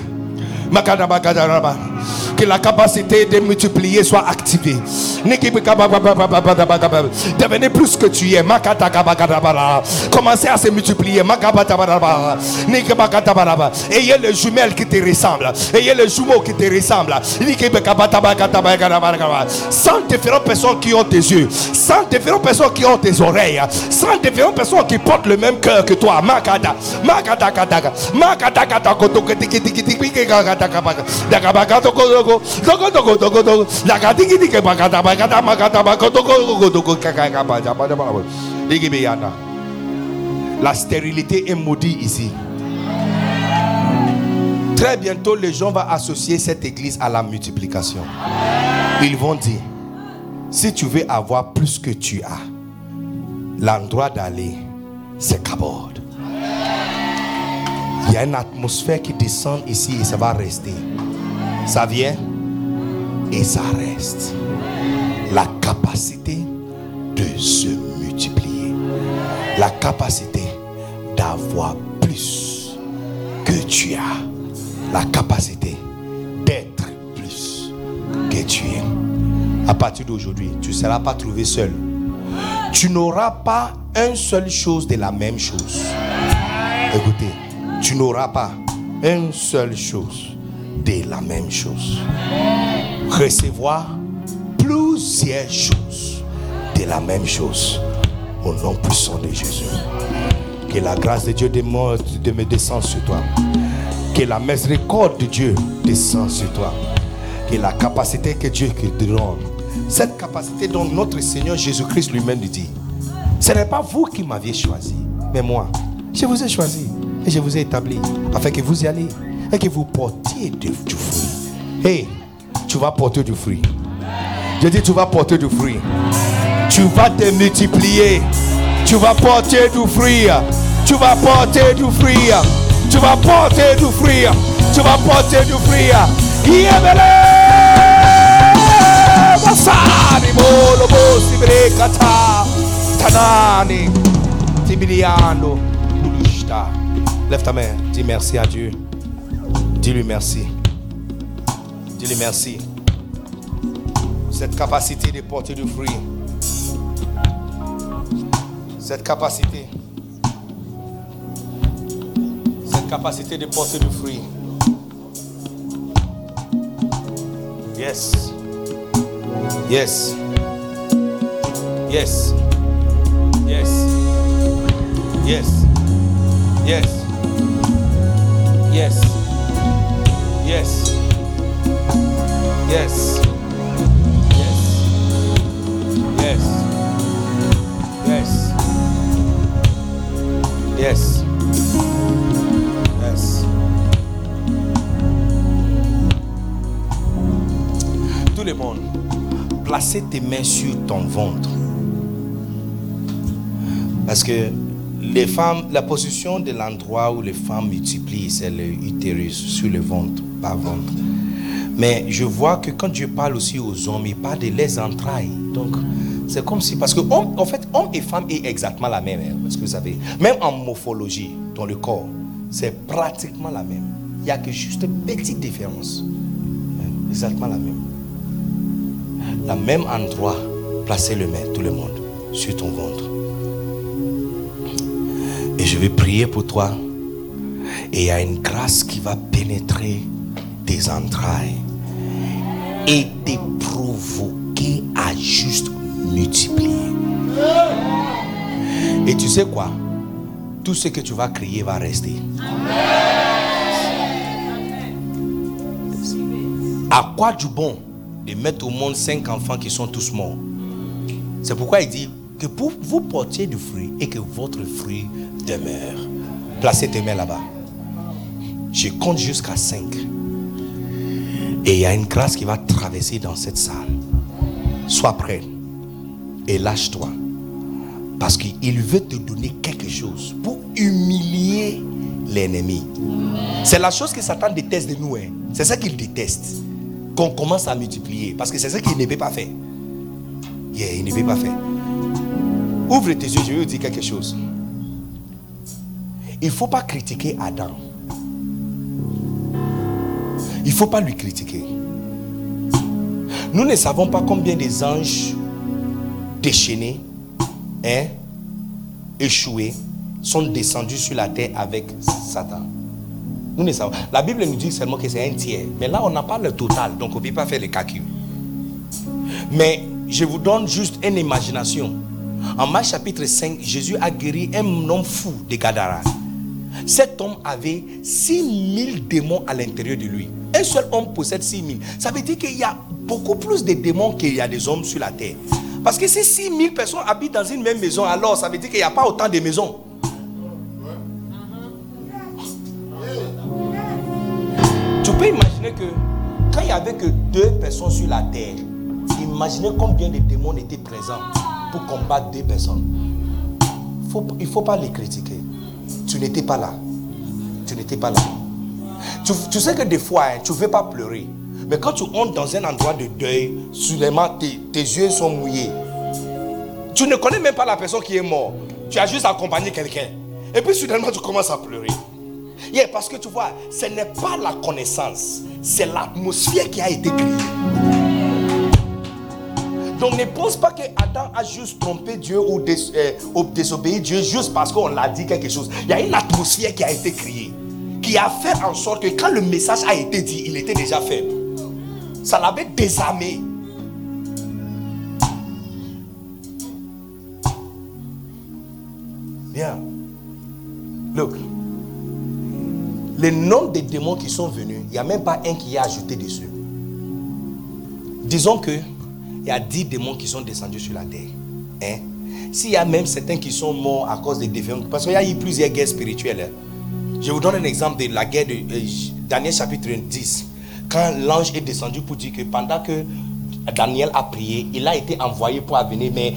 Que la capacité de multiplier soit activée. Devenez plus que tu es. Commencez à se multiplier. Ayez les jumelles qui te ressemblent. Ayez les jumeaux qui te ressemblent. 100 différentes personnes qui ont tes yeux, 100 différentes personnes qui ont tes oreilles, 100 différentes personnes qui portent le même cœur que toi. La stérilité est maudite ici. Très bientôt, les gens vont associer cette église à la multiplication. Ils vont dire, si tu veux avoir plus que tu as, l'endroit d'aller, c'est Kabod. Il y a une atmosphère qui descend ici et ça va rester. Ça vient et ça reste. La capacité de se multiplier. La capacité d'avoir plus que tu as. La capacité d'être plus que tu es. À partir d'aujourd'hui, tu ne seras pas trouvé seul. Tu n'auras pas une seule chose de la même chose. Écoutez, tu n'auras pas une seule chose de la même chose. Recevoir plusieurs choses de la même chose. Au nom puissant de Jésus. Que la grâce de Dieu me descende sur toi. Que la miséricorde de Dieu descende sur toi. Que la capacité que Dieu te donne, cette capacité dont notre Seigneur Jésus-Christ lui-même nous dit, ce n'est pas vous qui m'aviez choisi, mais moi. Je vous ai choisi et je vous ai établi afin que vous y alliez et que vous portiez du fruit. Hey, tu vas porter du fruit. Je dis, tu vas porter du fruit. Tu vas te multiplier. Tu vas porter du fruit. Tu vas porter du fruit. Tu vas porter du fruit. Tu vas porter du fruit. Lève ta main. Dis merci à Dieu. Dis-lui merci. Dis-lui merci. Cette capacité de porter du fruit. Cette capacité de porter du fruit. Yes. Yes. Yes. Yes. Yes. Yes. Yes. Yes. Yes. Yes. Yes. Yes. Yes. Yes. Tout le monde, placez tes mains sur ton ventre. Parce que les femmes, la position de l'endroit où les femmes multiplient, c'est l'utérus, sur le ventre, pas ventre. Mais je vois que quand Dieu parle aussi aux hommes, il parle de les entrailles. Donc, c'est comme si... Parce que homme, en fait, homme et femme est exactement la même. Hein, parce que vous savez, même en morphologie, dans le corps, c'est pratiquement la même. Il n'y a que juste une petite différence. Exactement la même. La même endroit, placez le main, tout le monde, sur ton ventre. Et je vais prier pour toi. Et il y a une grâce qui va pénétrer tes entrailles et te provoquer à juste multiplier. Et tu sais quoi? Tout ce que tu vas crier va rester. Amen. À quoi du bon de mettre au monde 5 enfants qui sont tous morts? C'est pourquoi il dit que pour vous portiez du fruit et que votre fruit demeure. Placez tes mains là-bas. Je compte jusqu'à 5. Et il y a une grâce qui va traverser dans cette salle. Sois prêt et lâche-toi. Parce qu'il veut te donner quelque chose pour humilier l'ennemi. C'est la chose que Satan déteste de nous. Hein. C'est ça qu'il déteste. Qu'on commence à multiplier. Parce que c'est ça qu'il ne peut pas faire. Yeah, il ne peut pas faire. Ouvre tes yeux, je vais vous dire quelque chose. Il ne faut pas critiquer Adam. Il ne faut pas lui critiquer. Nous ne savons pas combien des anges déchaînés, hein, échoués, sont descendus sur la terre avec Satan. Nous ne savons pas. La Bible nous dit seulement que c'est 1/3. Mais là, on n'a pas le total, donc on ne peut pas faire les calculs. Mais je vous donne juste une imagination. En Marc chapitre 5, Jésus a guéri un homme fou de Gadara. Cet homme avait 6000 démons à l'intérieur de lui. Un seul homme possède 6000. Ça veut dire qu'il y a beaucoup plus de démons qu'il y a des hommes sur la terre. Parce que si 6000 personnes habitent dans une même maison, alors ça veut dire qu'il n'y a pas autant de maisons. Tu peux imaginer que quand il n'y avait que 2 personnes sur la terre, imaginez combien de démons étaient présents pour combattre 2 personnes. Il ne faut pas les critiquer. Tu n'étais pas là. Tu n'étais pas là. Tu sais que des fois, hein, tu ne veux pas pleurer. Mais quand tu entres dans un endroit de deuil, soudainement tes yeux sont mouillés. Tu ne connais même pas la personne qui est morte. Tu as juste accompagné quelqu'un. Et puis soudainement, tu commences à pleurer. Yeah, parce que tu vois, ce n'est pas la connaissance. C'est l'atmosphère qui a été créée. Donc ne pense pas que Adam a juste trompé Dieu ou désobéi Dieu juste parce qu'on l'a dit quelque chose. Il y a une atmosphère qui a été créée, qui a fait en sorte que quand le message a été dit, il était déjà faible. Ça l'avait désarmé. Bien. Look. Le nombre de démons qui sont venus, il n'y a même pas un qui a ajouté dessus. Disons que il y a 10 démons qui sont descendus sur la terre. Hein? S'il y a même certains qui sont morts à cause des défaillances, parce qu'il y a eu plusieurs guerres spirituelles. Je vous donne un exemple de la guerre de Daniel chapitre 10. Quand l'ange est descendu pour dire que pendant que Daniel a prié, il a été envoyé pour venir, mais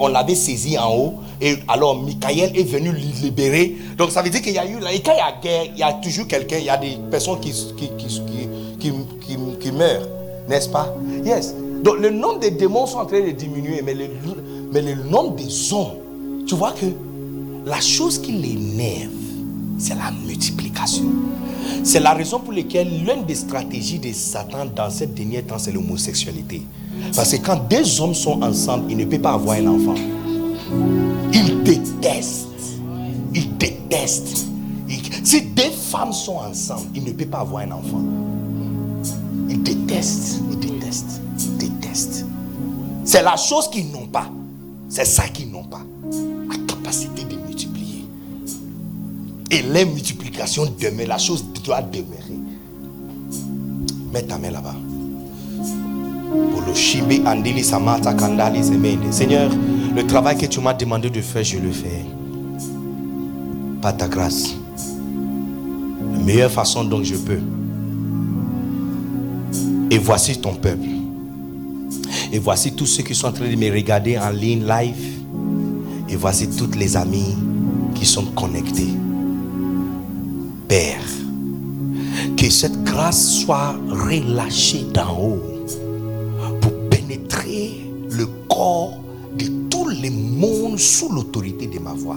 on l'avait saisi en haut, et alors Michael est venu libérer. Donc ça veut dire qu'il y a eu, et quand il y a guerre, il y a toujours quelqu'un, il y a des personnes qui meurent, n'est-ce pas? Yes. Donc le nombre des démons sont en train de diminuer, mais le nombre des hommes, tu vois que la chose qui l'énerve, c'est la multiplication. C'est la raison pour laquelle l'une des stratégies de Satan dans ces derniers temps, c'est l'homosexualité. Parce que quand 2 hommes sont ensemble, ils ne peuvent pas avoir un enfant. Ils détestent. Si 2 femmes sont ensemble, ils ne peuvent pas avoir un enfant. Ils détestent. C'est la chose qu'ils n'ont pas. C'est ça qu'ils n'ont pas. La capacité de multiplier. Et les multiplications demeurent. La chose doit demeurer. Mets ta main là-bas. Seigneur, le travail que tu m'as demandé de faire, je le fais. Par ta grâce. La meilleure façon dont je peux. Et voici ton peuple. Et voici tous ceux qui sont en train de me regarder en ligne live. Et voici toutes les amies qui sont connectées. Père, que cette grâce soit relâchée d'en haut pour pénétrer le corps de tout le monde sous l'autorité de ma voix.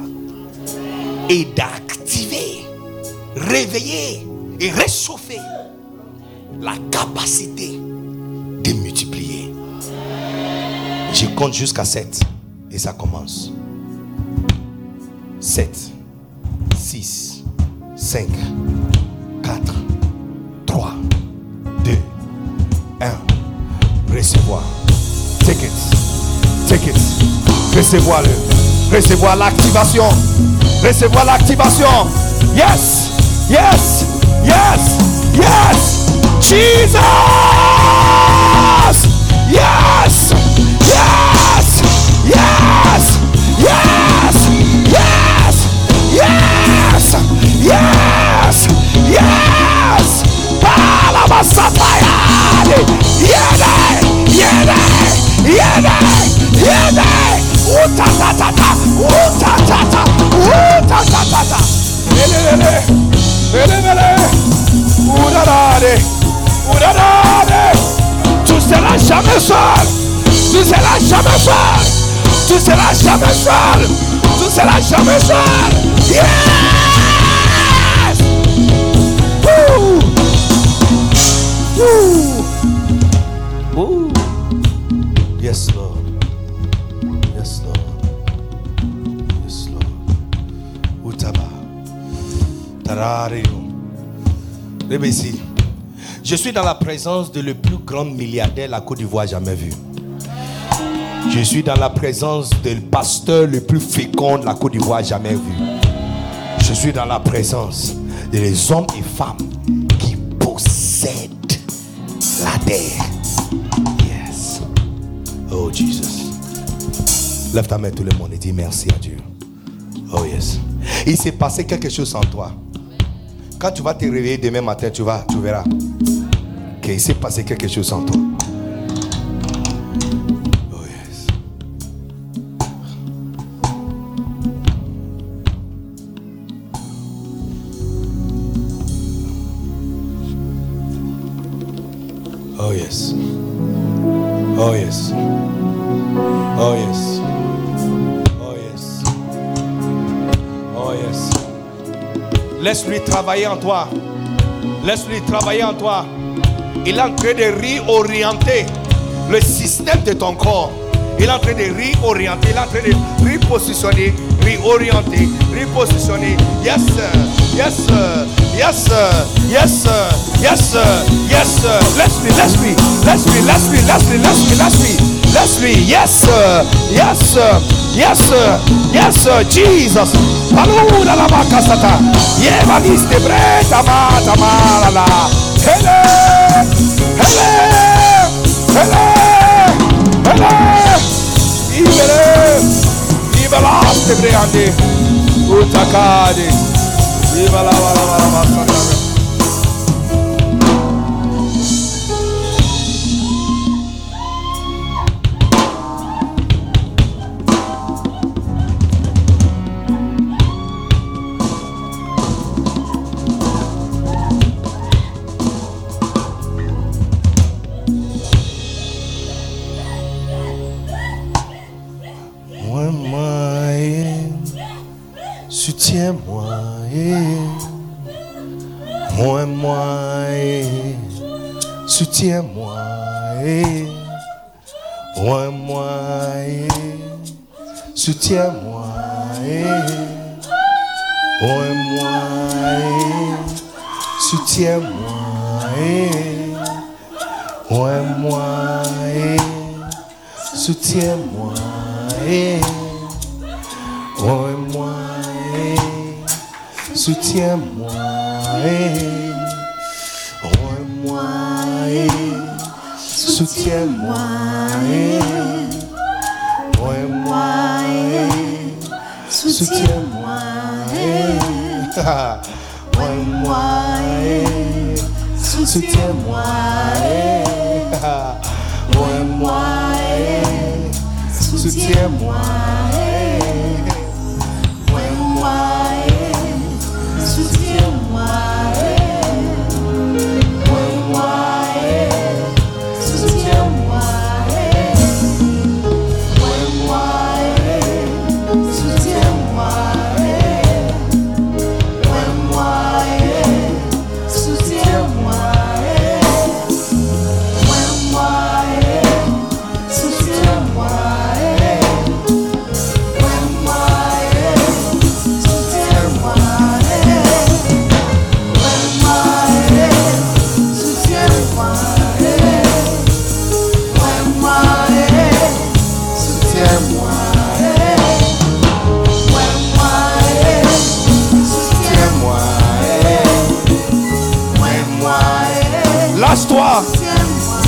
Et d'activer, réveiller et réchauffer la capacité de multiplier. Je compte jusqu'à 7 et ça commence. 7, 6, 5, 4, 3, 2, 1. Recevoir. Take it. Take it. Recevoir-le. Recevoir l'activation. Recevoir l'activation. Yes. Yes. Yes. Yes. Jesus. seras jamais seul. Tu seras jamais seul. Tu seras jamais seul. Tu seras jamais seul. Yes! Woo! Woo! Woo! Yes, Lord. Yes, Lord. Yes, Lord. Utaba. Tarario. Venez ici. Je suis dans la présence de le plus grand milliardaire la Côte d'Ivoire jamais vu. Je suis dans la présence du pasteur le plus fécond de la Côte d'Ivoire jamais vu. Je suis dans la présence des hommes et femmes qui possèdent la terre. Yes. Oh Jesus. Lève ta main tout le monde et dis merci à Dieu. Oh yes. Il s'est passé quelque chose en toi. Quand tu vas te réveiller demain matin, tu verras qu'il s'est passé quelque chose en toi. Oh yes. Oh yes. Oh yes. Oh yes. Laisse-lui travailler en toi. Laisse-lui travailler en toi. Il est en train de réorienter le système de ton corps. Il est en train de réorienter. Il est en train de repositionner, réorienter, repositionner. Yes, yes, yes, yes, yes, yes. Laisse-lui, laisse-lui, laisse-lui, laisse-lui, laisse-lui, laisse-lui, laisse-lui, laisse-lui. Yes, yes, yes, yes, Jesus. Allora la vacca stata. Yeva viste bretta mata mala la. Hele! Hele! Hele! Hele! Libere! Liberaste breande. Utacade. Viva la la la la la. Soutiens-moi, moi, soutiens-moi, moi, soutiens-moi, moi, soutiens-moi, moi, soutiens-moi. Soutiens-moi, moi, soutiens-moi, moi, soutiens-moi, moi, soutiens-moi, moi, soutiens-moi.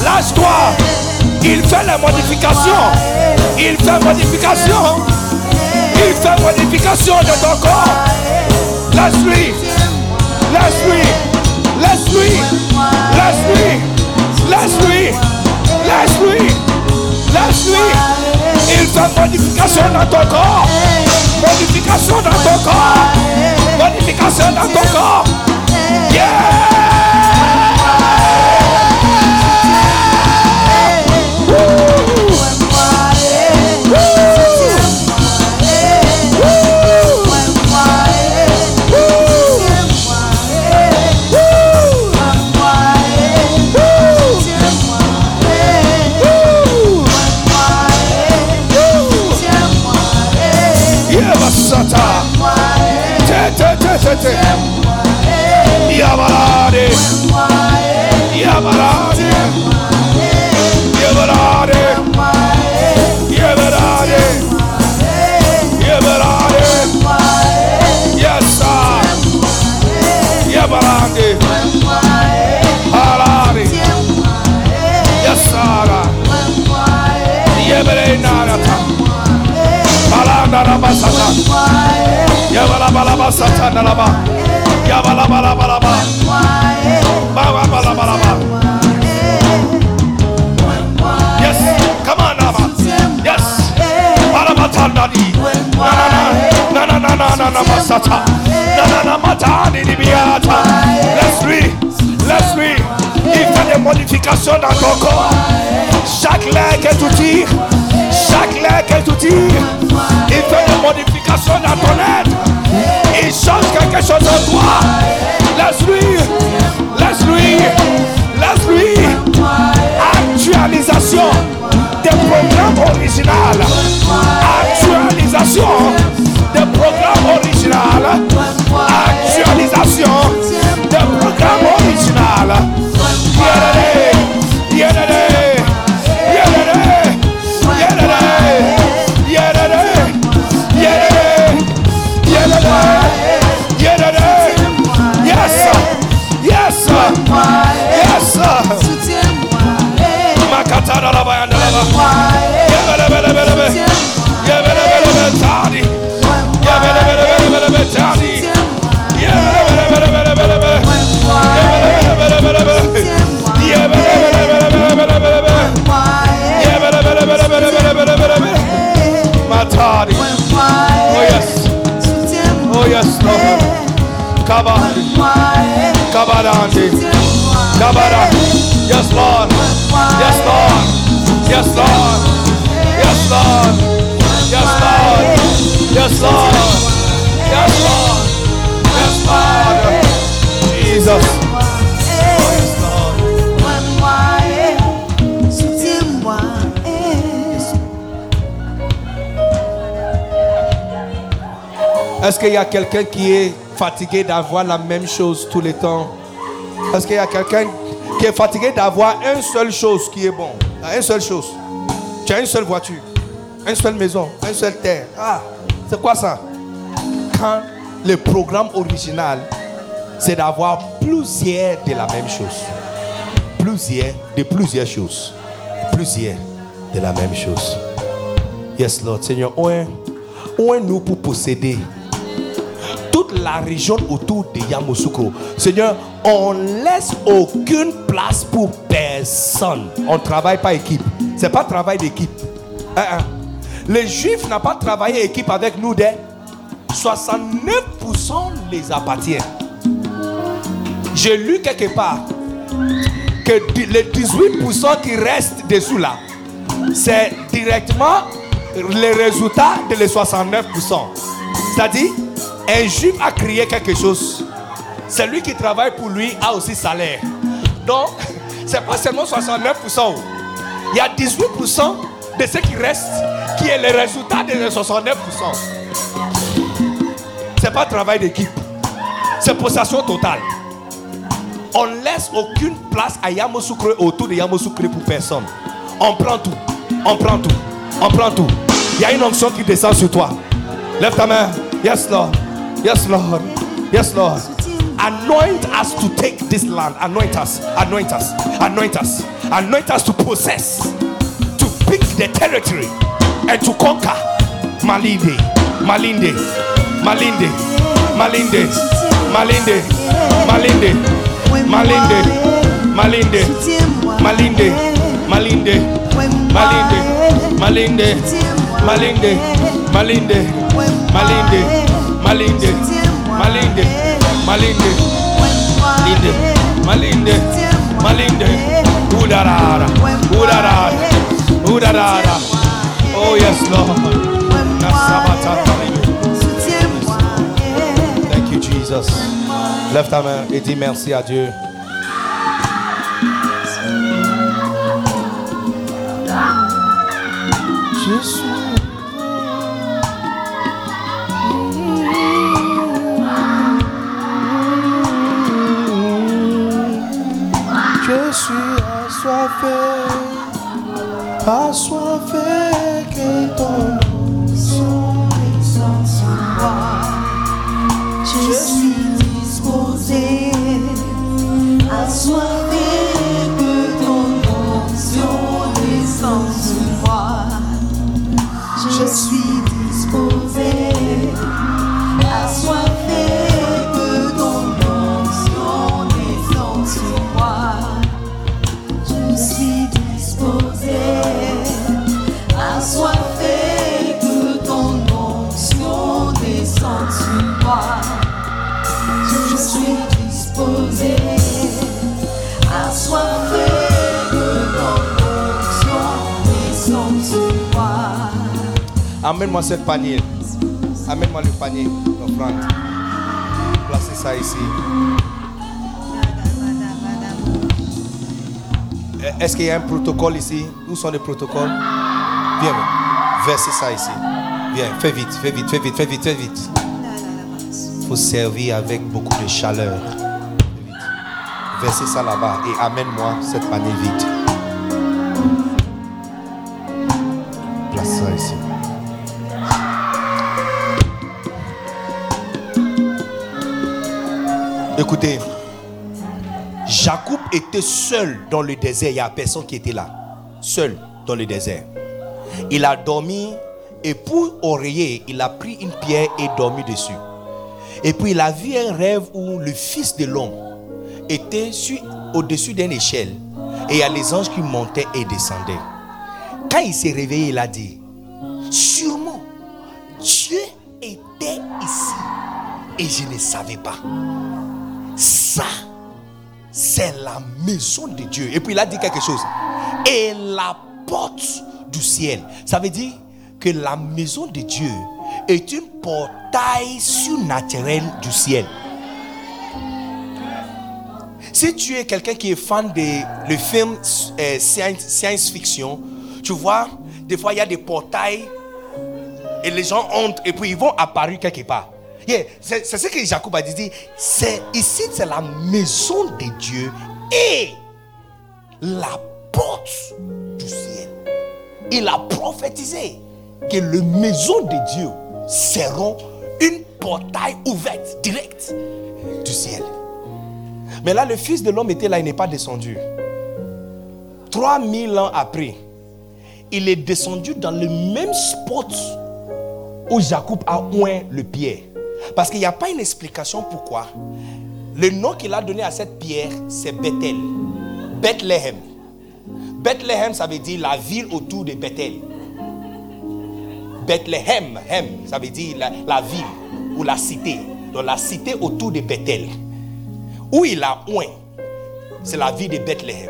Lâche-toi, il fait la modification, il fait modification, il fait modification de ton corps. Lâche-lui, lâche-lui, lâche-lui, lâche-lui, lâche-lui, lâche-lui, lâche-lui, il fait modification dans ton corps, modification dans ton corps, modification dans ton corps. Yeah! balande alare yasara yebele narata balanda rabasata yabala balaba satana laba yabala balaba laba baba balaba laba yes come on laba yes balaba tandani na na na na na na basata. Laisse-lui. Il fait des modifications dans ton corps. Chaque lèvre que tu tires, il fait des modifications dans ton être. Il change quelque chose en toi. Laisse-lui. Actualisation des programmes originaux. Est-ce qu'il y a quelqu'un qui est fatigué d'avoir la même chose tout le temps? Est-ce qu'il y a quelqu'un qui est fatigué d'avoir une seule chose qui est bon? Une seule chose. Tu as une seule voiture, une seule maison, une seule terre. Ah, c'est quoi ça? Quand le programme original, c'est d'avoir plusieurs de la même chose. Plusieurs de la même chose. Yes, Lord. Seigneur, où est nous pour posséder la région autour de Yamoussoukro. Seigneur, on ne laisse aucune place pour personne. On ne travaille pas équipe. Ce n'est pas travail d'équipe. Les Juifs n'ont pas travaillé équipe avec nous dès 69% les appartiennent. J'ai lu quelque part que les 18% qui restent dessous là, c'est directement les résultats de les 69%. C'est-à-dire, un juif a créé quelque chose. Celui qui travaille pour lui a aussi salaire. Donc, ce n'est pas seulement 69%. Il y a 18% de ce qui reste qui est le résultat de les 69%. Ce n'est pas travail d'équipe. C'est possession totale. On ne laisse aucune place à Yamoussoukro autour de Yamoussoukro pour personne. On prend tout. Il y a une onction qui descend sur toi. Lève ta main. Yes, Lord. Yes, Lord. Anoint us to take this land. Anoint us. Anoint us to possess, to pick the territory, and to conquer. Malinde, Udara. Oh yes, Lord. Thank you, Jesus. Lève ta main et dis merci à Dieu. Jésus. Je suis assoiffé que ton nom soit. Je suis disposé. Amène-moi ce panier. Amène-moi le panier d'offrande. Placez ça ici. Est-ce qu'il y a un protocole ici? Où sont les protocoles? Viens, versez ça ici. Viens, fais vite. Il faut servir avec beaucoup de chaleur. Versez ça là-bas et amène-moi cette panier vide. Place ça ici. Écoutez, Jacob était seul dans le désert. Il n'y a personne qui était là. Seul dans le désert. Il a dormi et pour oreiller, il a pris une pierre et dormi dessus. Et puis il a vu un rêve où le fils de l'homme était au-dessus d'une échelle. Et il y a les anges qui montaient et descendaient. Quand il s'est réveillé, il a dit, sûrement, Dieu était ici et je ne savais pas. Ça, c'est la maison de Dieu. Et puis il a dit quelque chose. Et la porte du ciel. Ça veut dire que la maison de Dieu est une portail surnaturel du ciel. Si tu es quelqu'un qui est fan de le film science-fiction, tu vois, des fois il y a des portails et les gens entrent et puis ils vont apparaître quelque part. Yeah, c'est ce que Jacob a dit. C'est ici, c'est la maison de Dieu et la porte du ciel. Il a prophétisé que les maisons de Dieu seront une portail ouverte, directe du ciel. Mais là, le Fils de l'homme était là, il n'est pas descendu. 3000 ans après, il est descendu dans le même spot où Jacob a oint le pierre. Parce qu'il n'y a pas une explication pourquoi. Le nom qu'il a donné à cette pierre, c'est Bethel. Bethlehem. Bethlehem, ça veut dire la ville autour de Bethel. Bethlehem, ça veut dire la ville ou la cité. Donc la cité autour de Bethel. Où il a oint, c'est la ville de Bethlehem.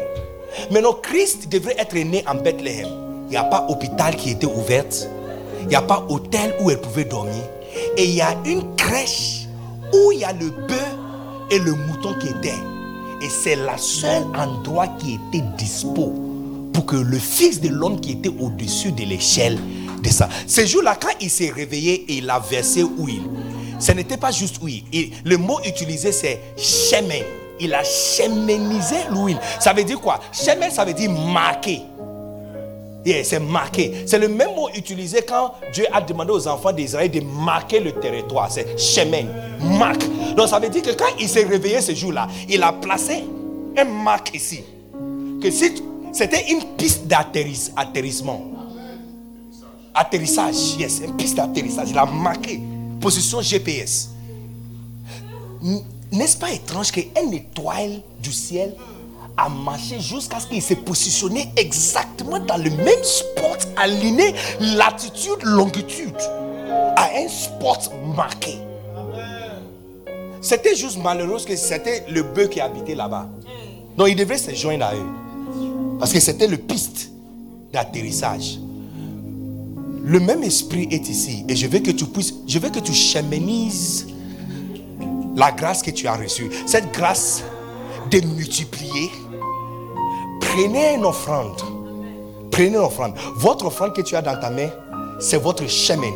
Maintenant, Christ devrait être né en Bethlehem. Il n'y a pas d'hôpital qui était ouvert. Il n'y a pas d'hôtel où elle pouvait dormir. Et il y a une crèche où il y a le bœuf et le mouton qui étaient. Et c'est le seul endroit qui était dispo pour que le Fils de l'homme qui était au-dessus de l'échelle descende. Ce jour-là, quand il s'est réveillé et il a versé huile, ce n'était pas juste huile. Le mot utilisé, c'est chemin. Il a cheménisé l'huile. Ça veut dire quoi? Chemin, ça veut dire marquer. Yeah, c'est marqué. C'est le même mot utilisé quand Dieu a demandé aux enfants d'Israël de marquer le territoire. C'est chemin, marque. Donc ça veut dire que quand il s'est réveillé ce jour-là, il a placé un marque ici. Que c'était une piste d'atterrissement. Atterrissage, yes, une piste d'atterrissage. Il a marqué position GPS. N'est-ce pas étrange qu'une étoile du ciel a marché jusqu'à ce qu'il s'est positionné exactement dans le même spot, aligné latitude, longitude, à un spot marqué. Amen. C'était juste malheureux que c'était le bœuf qui habitait là-bas. Donc il devait se joindre à eux. Parce que c'était le piste d'atterrissage. Le même esprit est ici. Et je veux que tu cheminises la grâce que tu as reçue. Cette grâce de multiplier. Prenez une offrande. Votre offrande que tu as dans ta main, c'est votre chemin.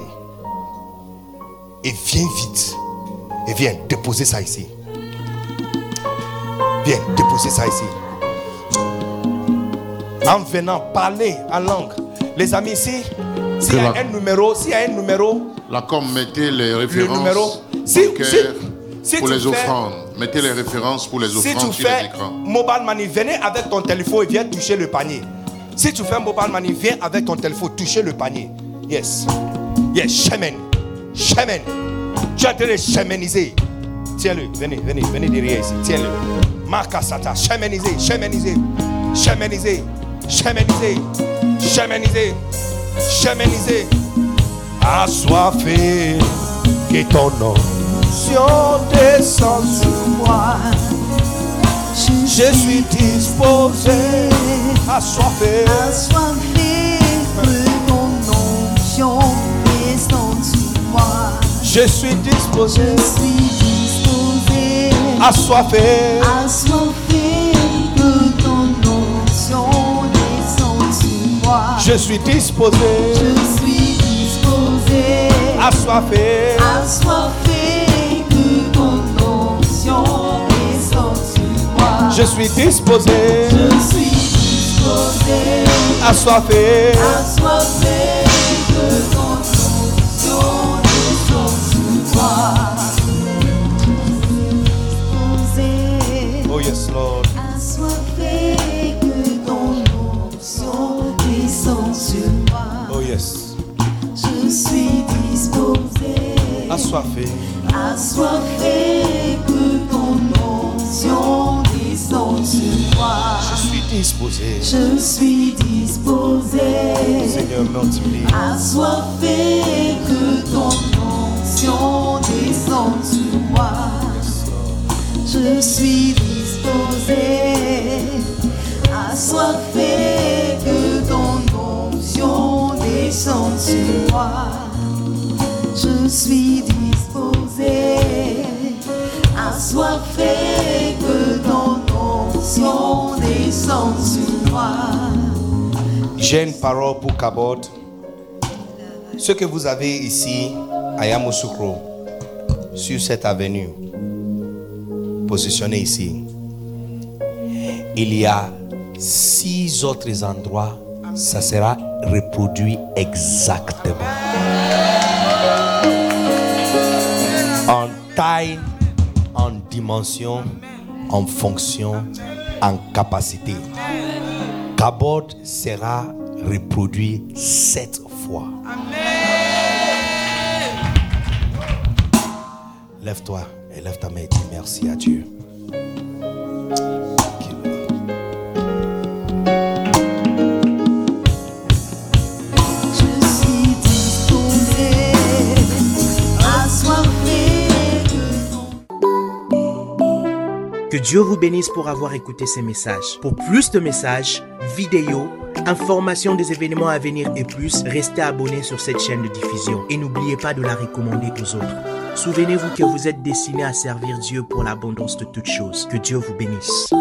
Et viens vite. Et viens déposer ça ici. En venant, parler en langue. Les amis ici, s'il y a un numéro. Là, comme mettez les références. Si, pour les offrandes. Mettez les références pour les offrandes. Si tu fais mobile money, venez avec ton téléphone et viens toucher le panier. Si tu fais mobile money, viens avec ton téléphone toucher le panier. Yes. Yes, chemin. Chemin. Tu es en train de cheminiser. Tiens-le. Venez derrière ici. Tiens-le. Marca Sata. Cheminiser. Cheminiser. Cheminiser. Cheminiser. Cheminiser. Cheminiser. Assoiffé. Que ton nom. Si on descend sur moi, je suis disposé à soiffer. Que ton nom, si on descend sur moi, je suis disposé à soiffer. Que ton nom, si on descend sur moi, je suis disposé. Je suis disposé à soiffer. Je suis disposé, assoiffé, de ton onction descend sur moi. Oh yes Lord. Assoiffé que ton onction descend sur moi. Oh yes. Je suis disposé, assoiffé, assoiffé que ton onction. Je suis disposé. Je suis disposé. Seigneur, multiplie. Assoiffé que ton onction descende sur moi. Je suis disposé. Assoiffé que ton onction descende sur moi. Je suis disposé. Assoiffé que ton onction descend sur moi. J'ai une parole pour Kabod. Ce que vous avez ici à Yamoussoukro, sur cette avenue, positionnée ici, il y a 6 autres endroits. Ça sera reproduit exactement. En taille, en dimension, en fonction, en capacité. Kabod sera reproduit 7 fois. Amen. Lève-toi et lève ta main et dis merci à Dieu. Que Dieu vous bénisse pour avoir écouté ces messages. Pour plus de messages, vidéos, informations des événements à venir et plus, restez abonnés sur cette chaîne de diffusion et n'oubliez pas de la recommander aux autres. Souvenez-vous que vous êtes destinés à servir Dieu pour l'abondance de toutes choses. Que Dieu vous bénisse.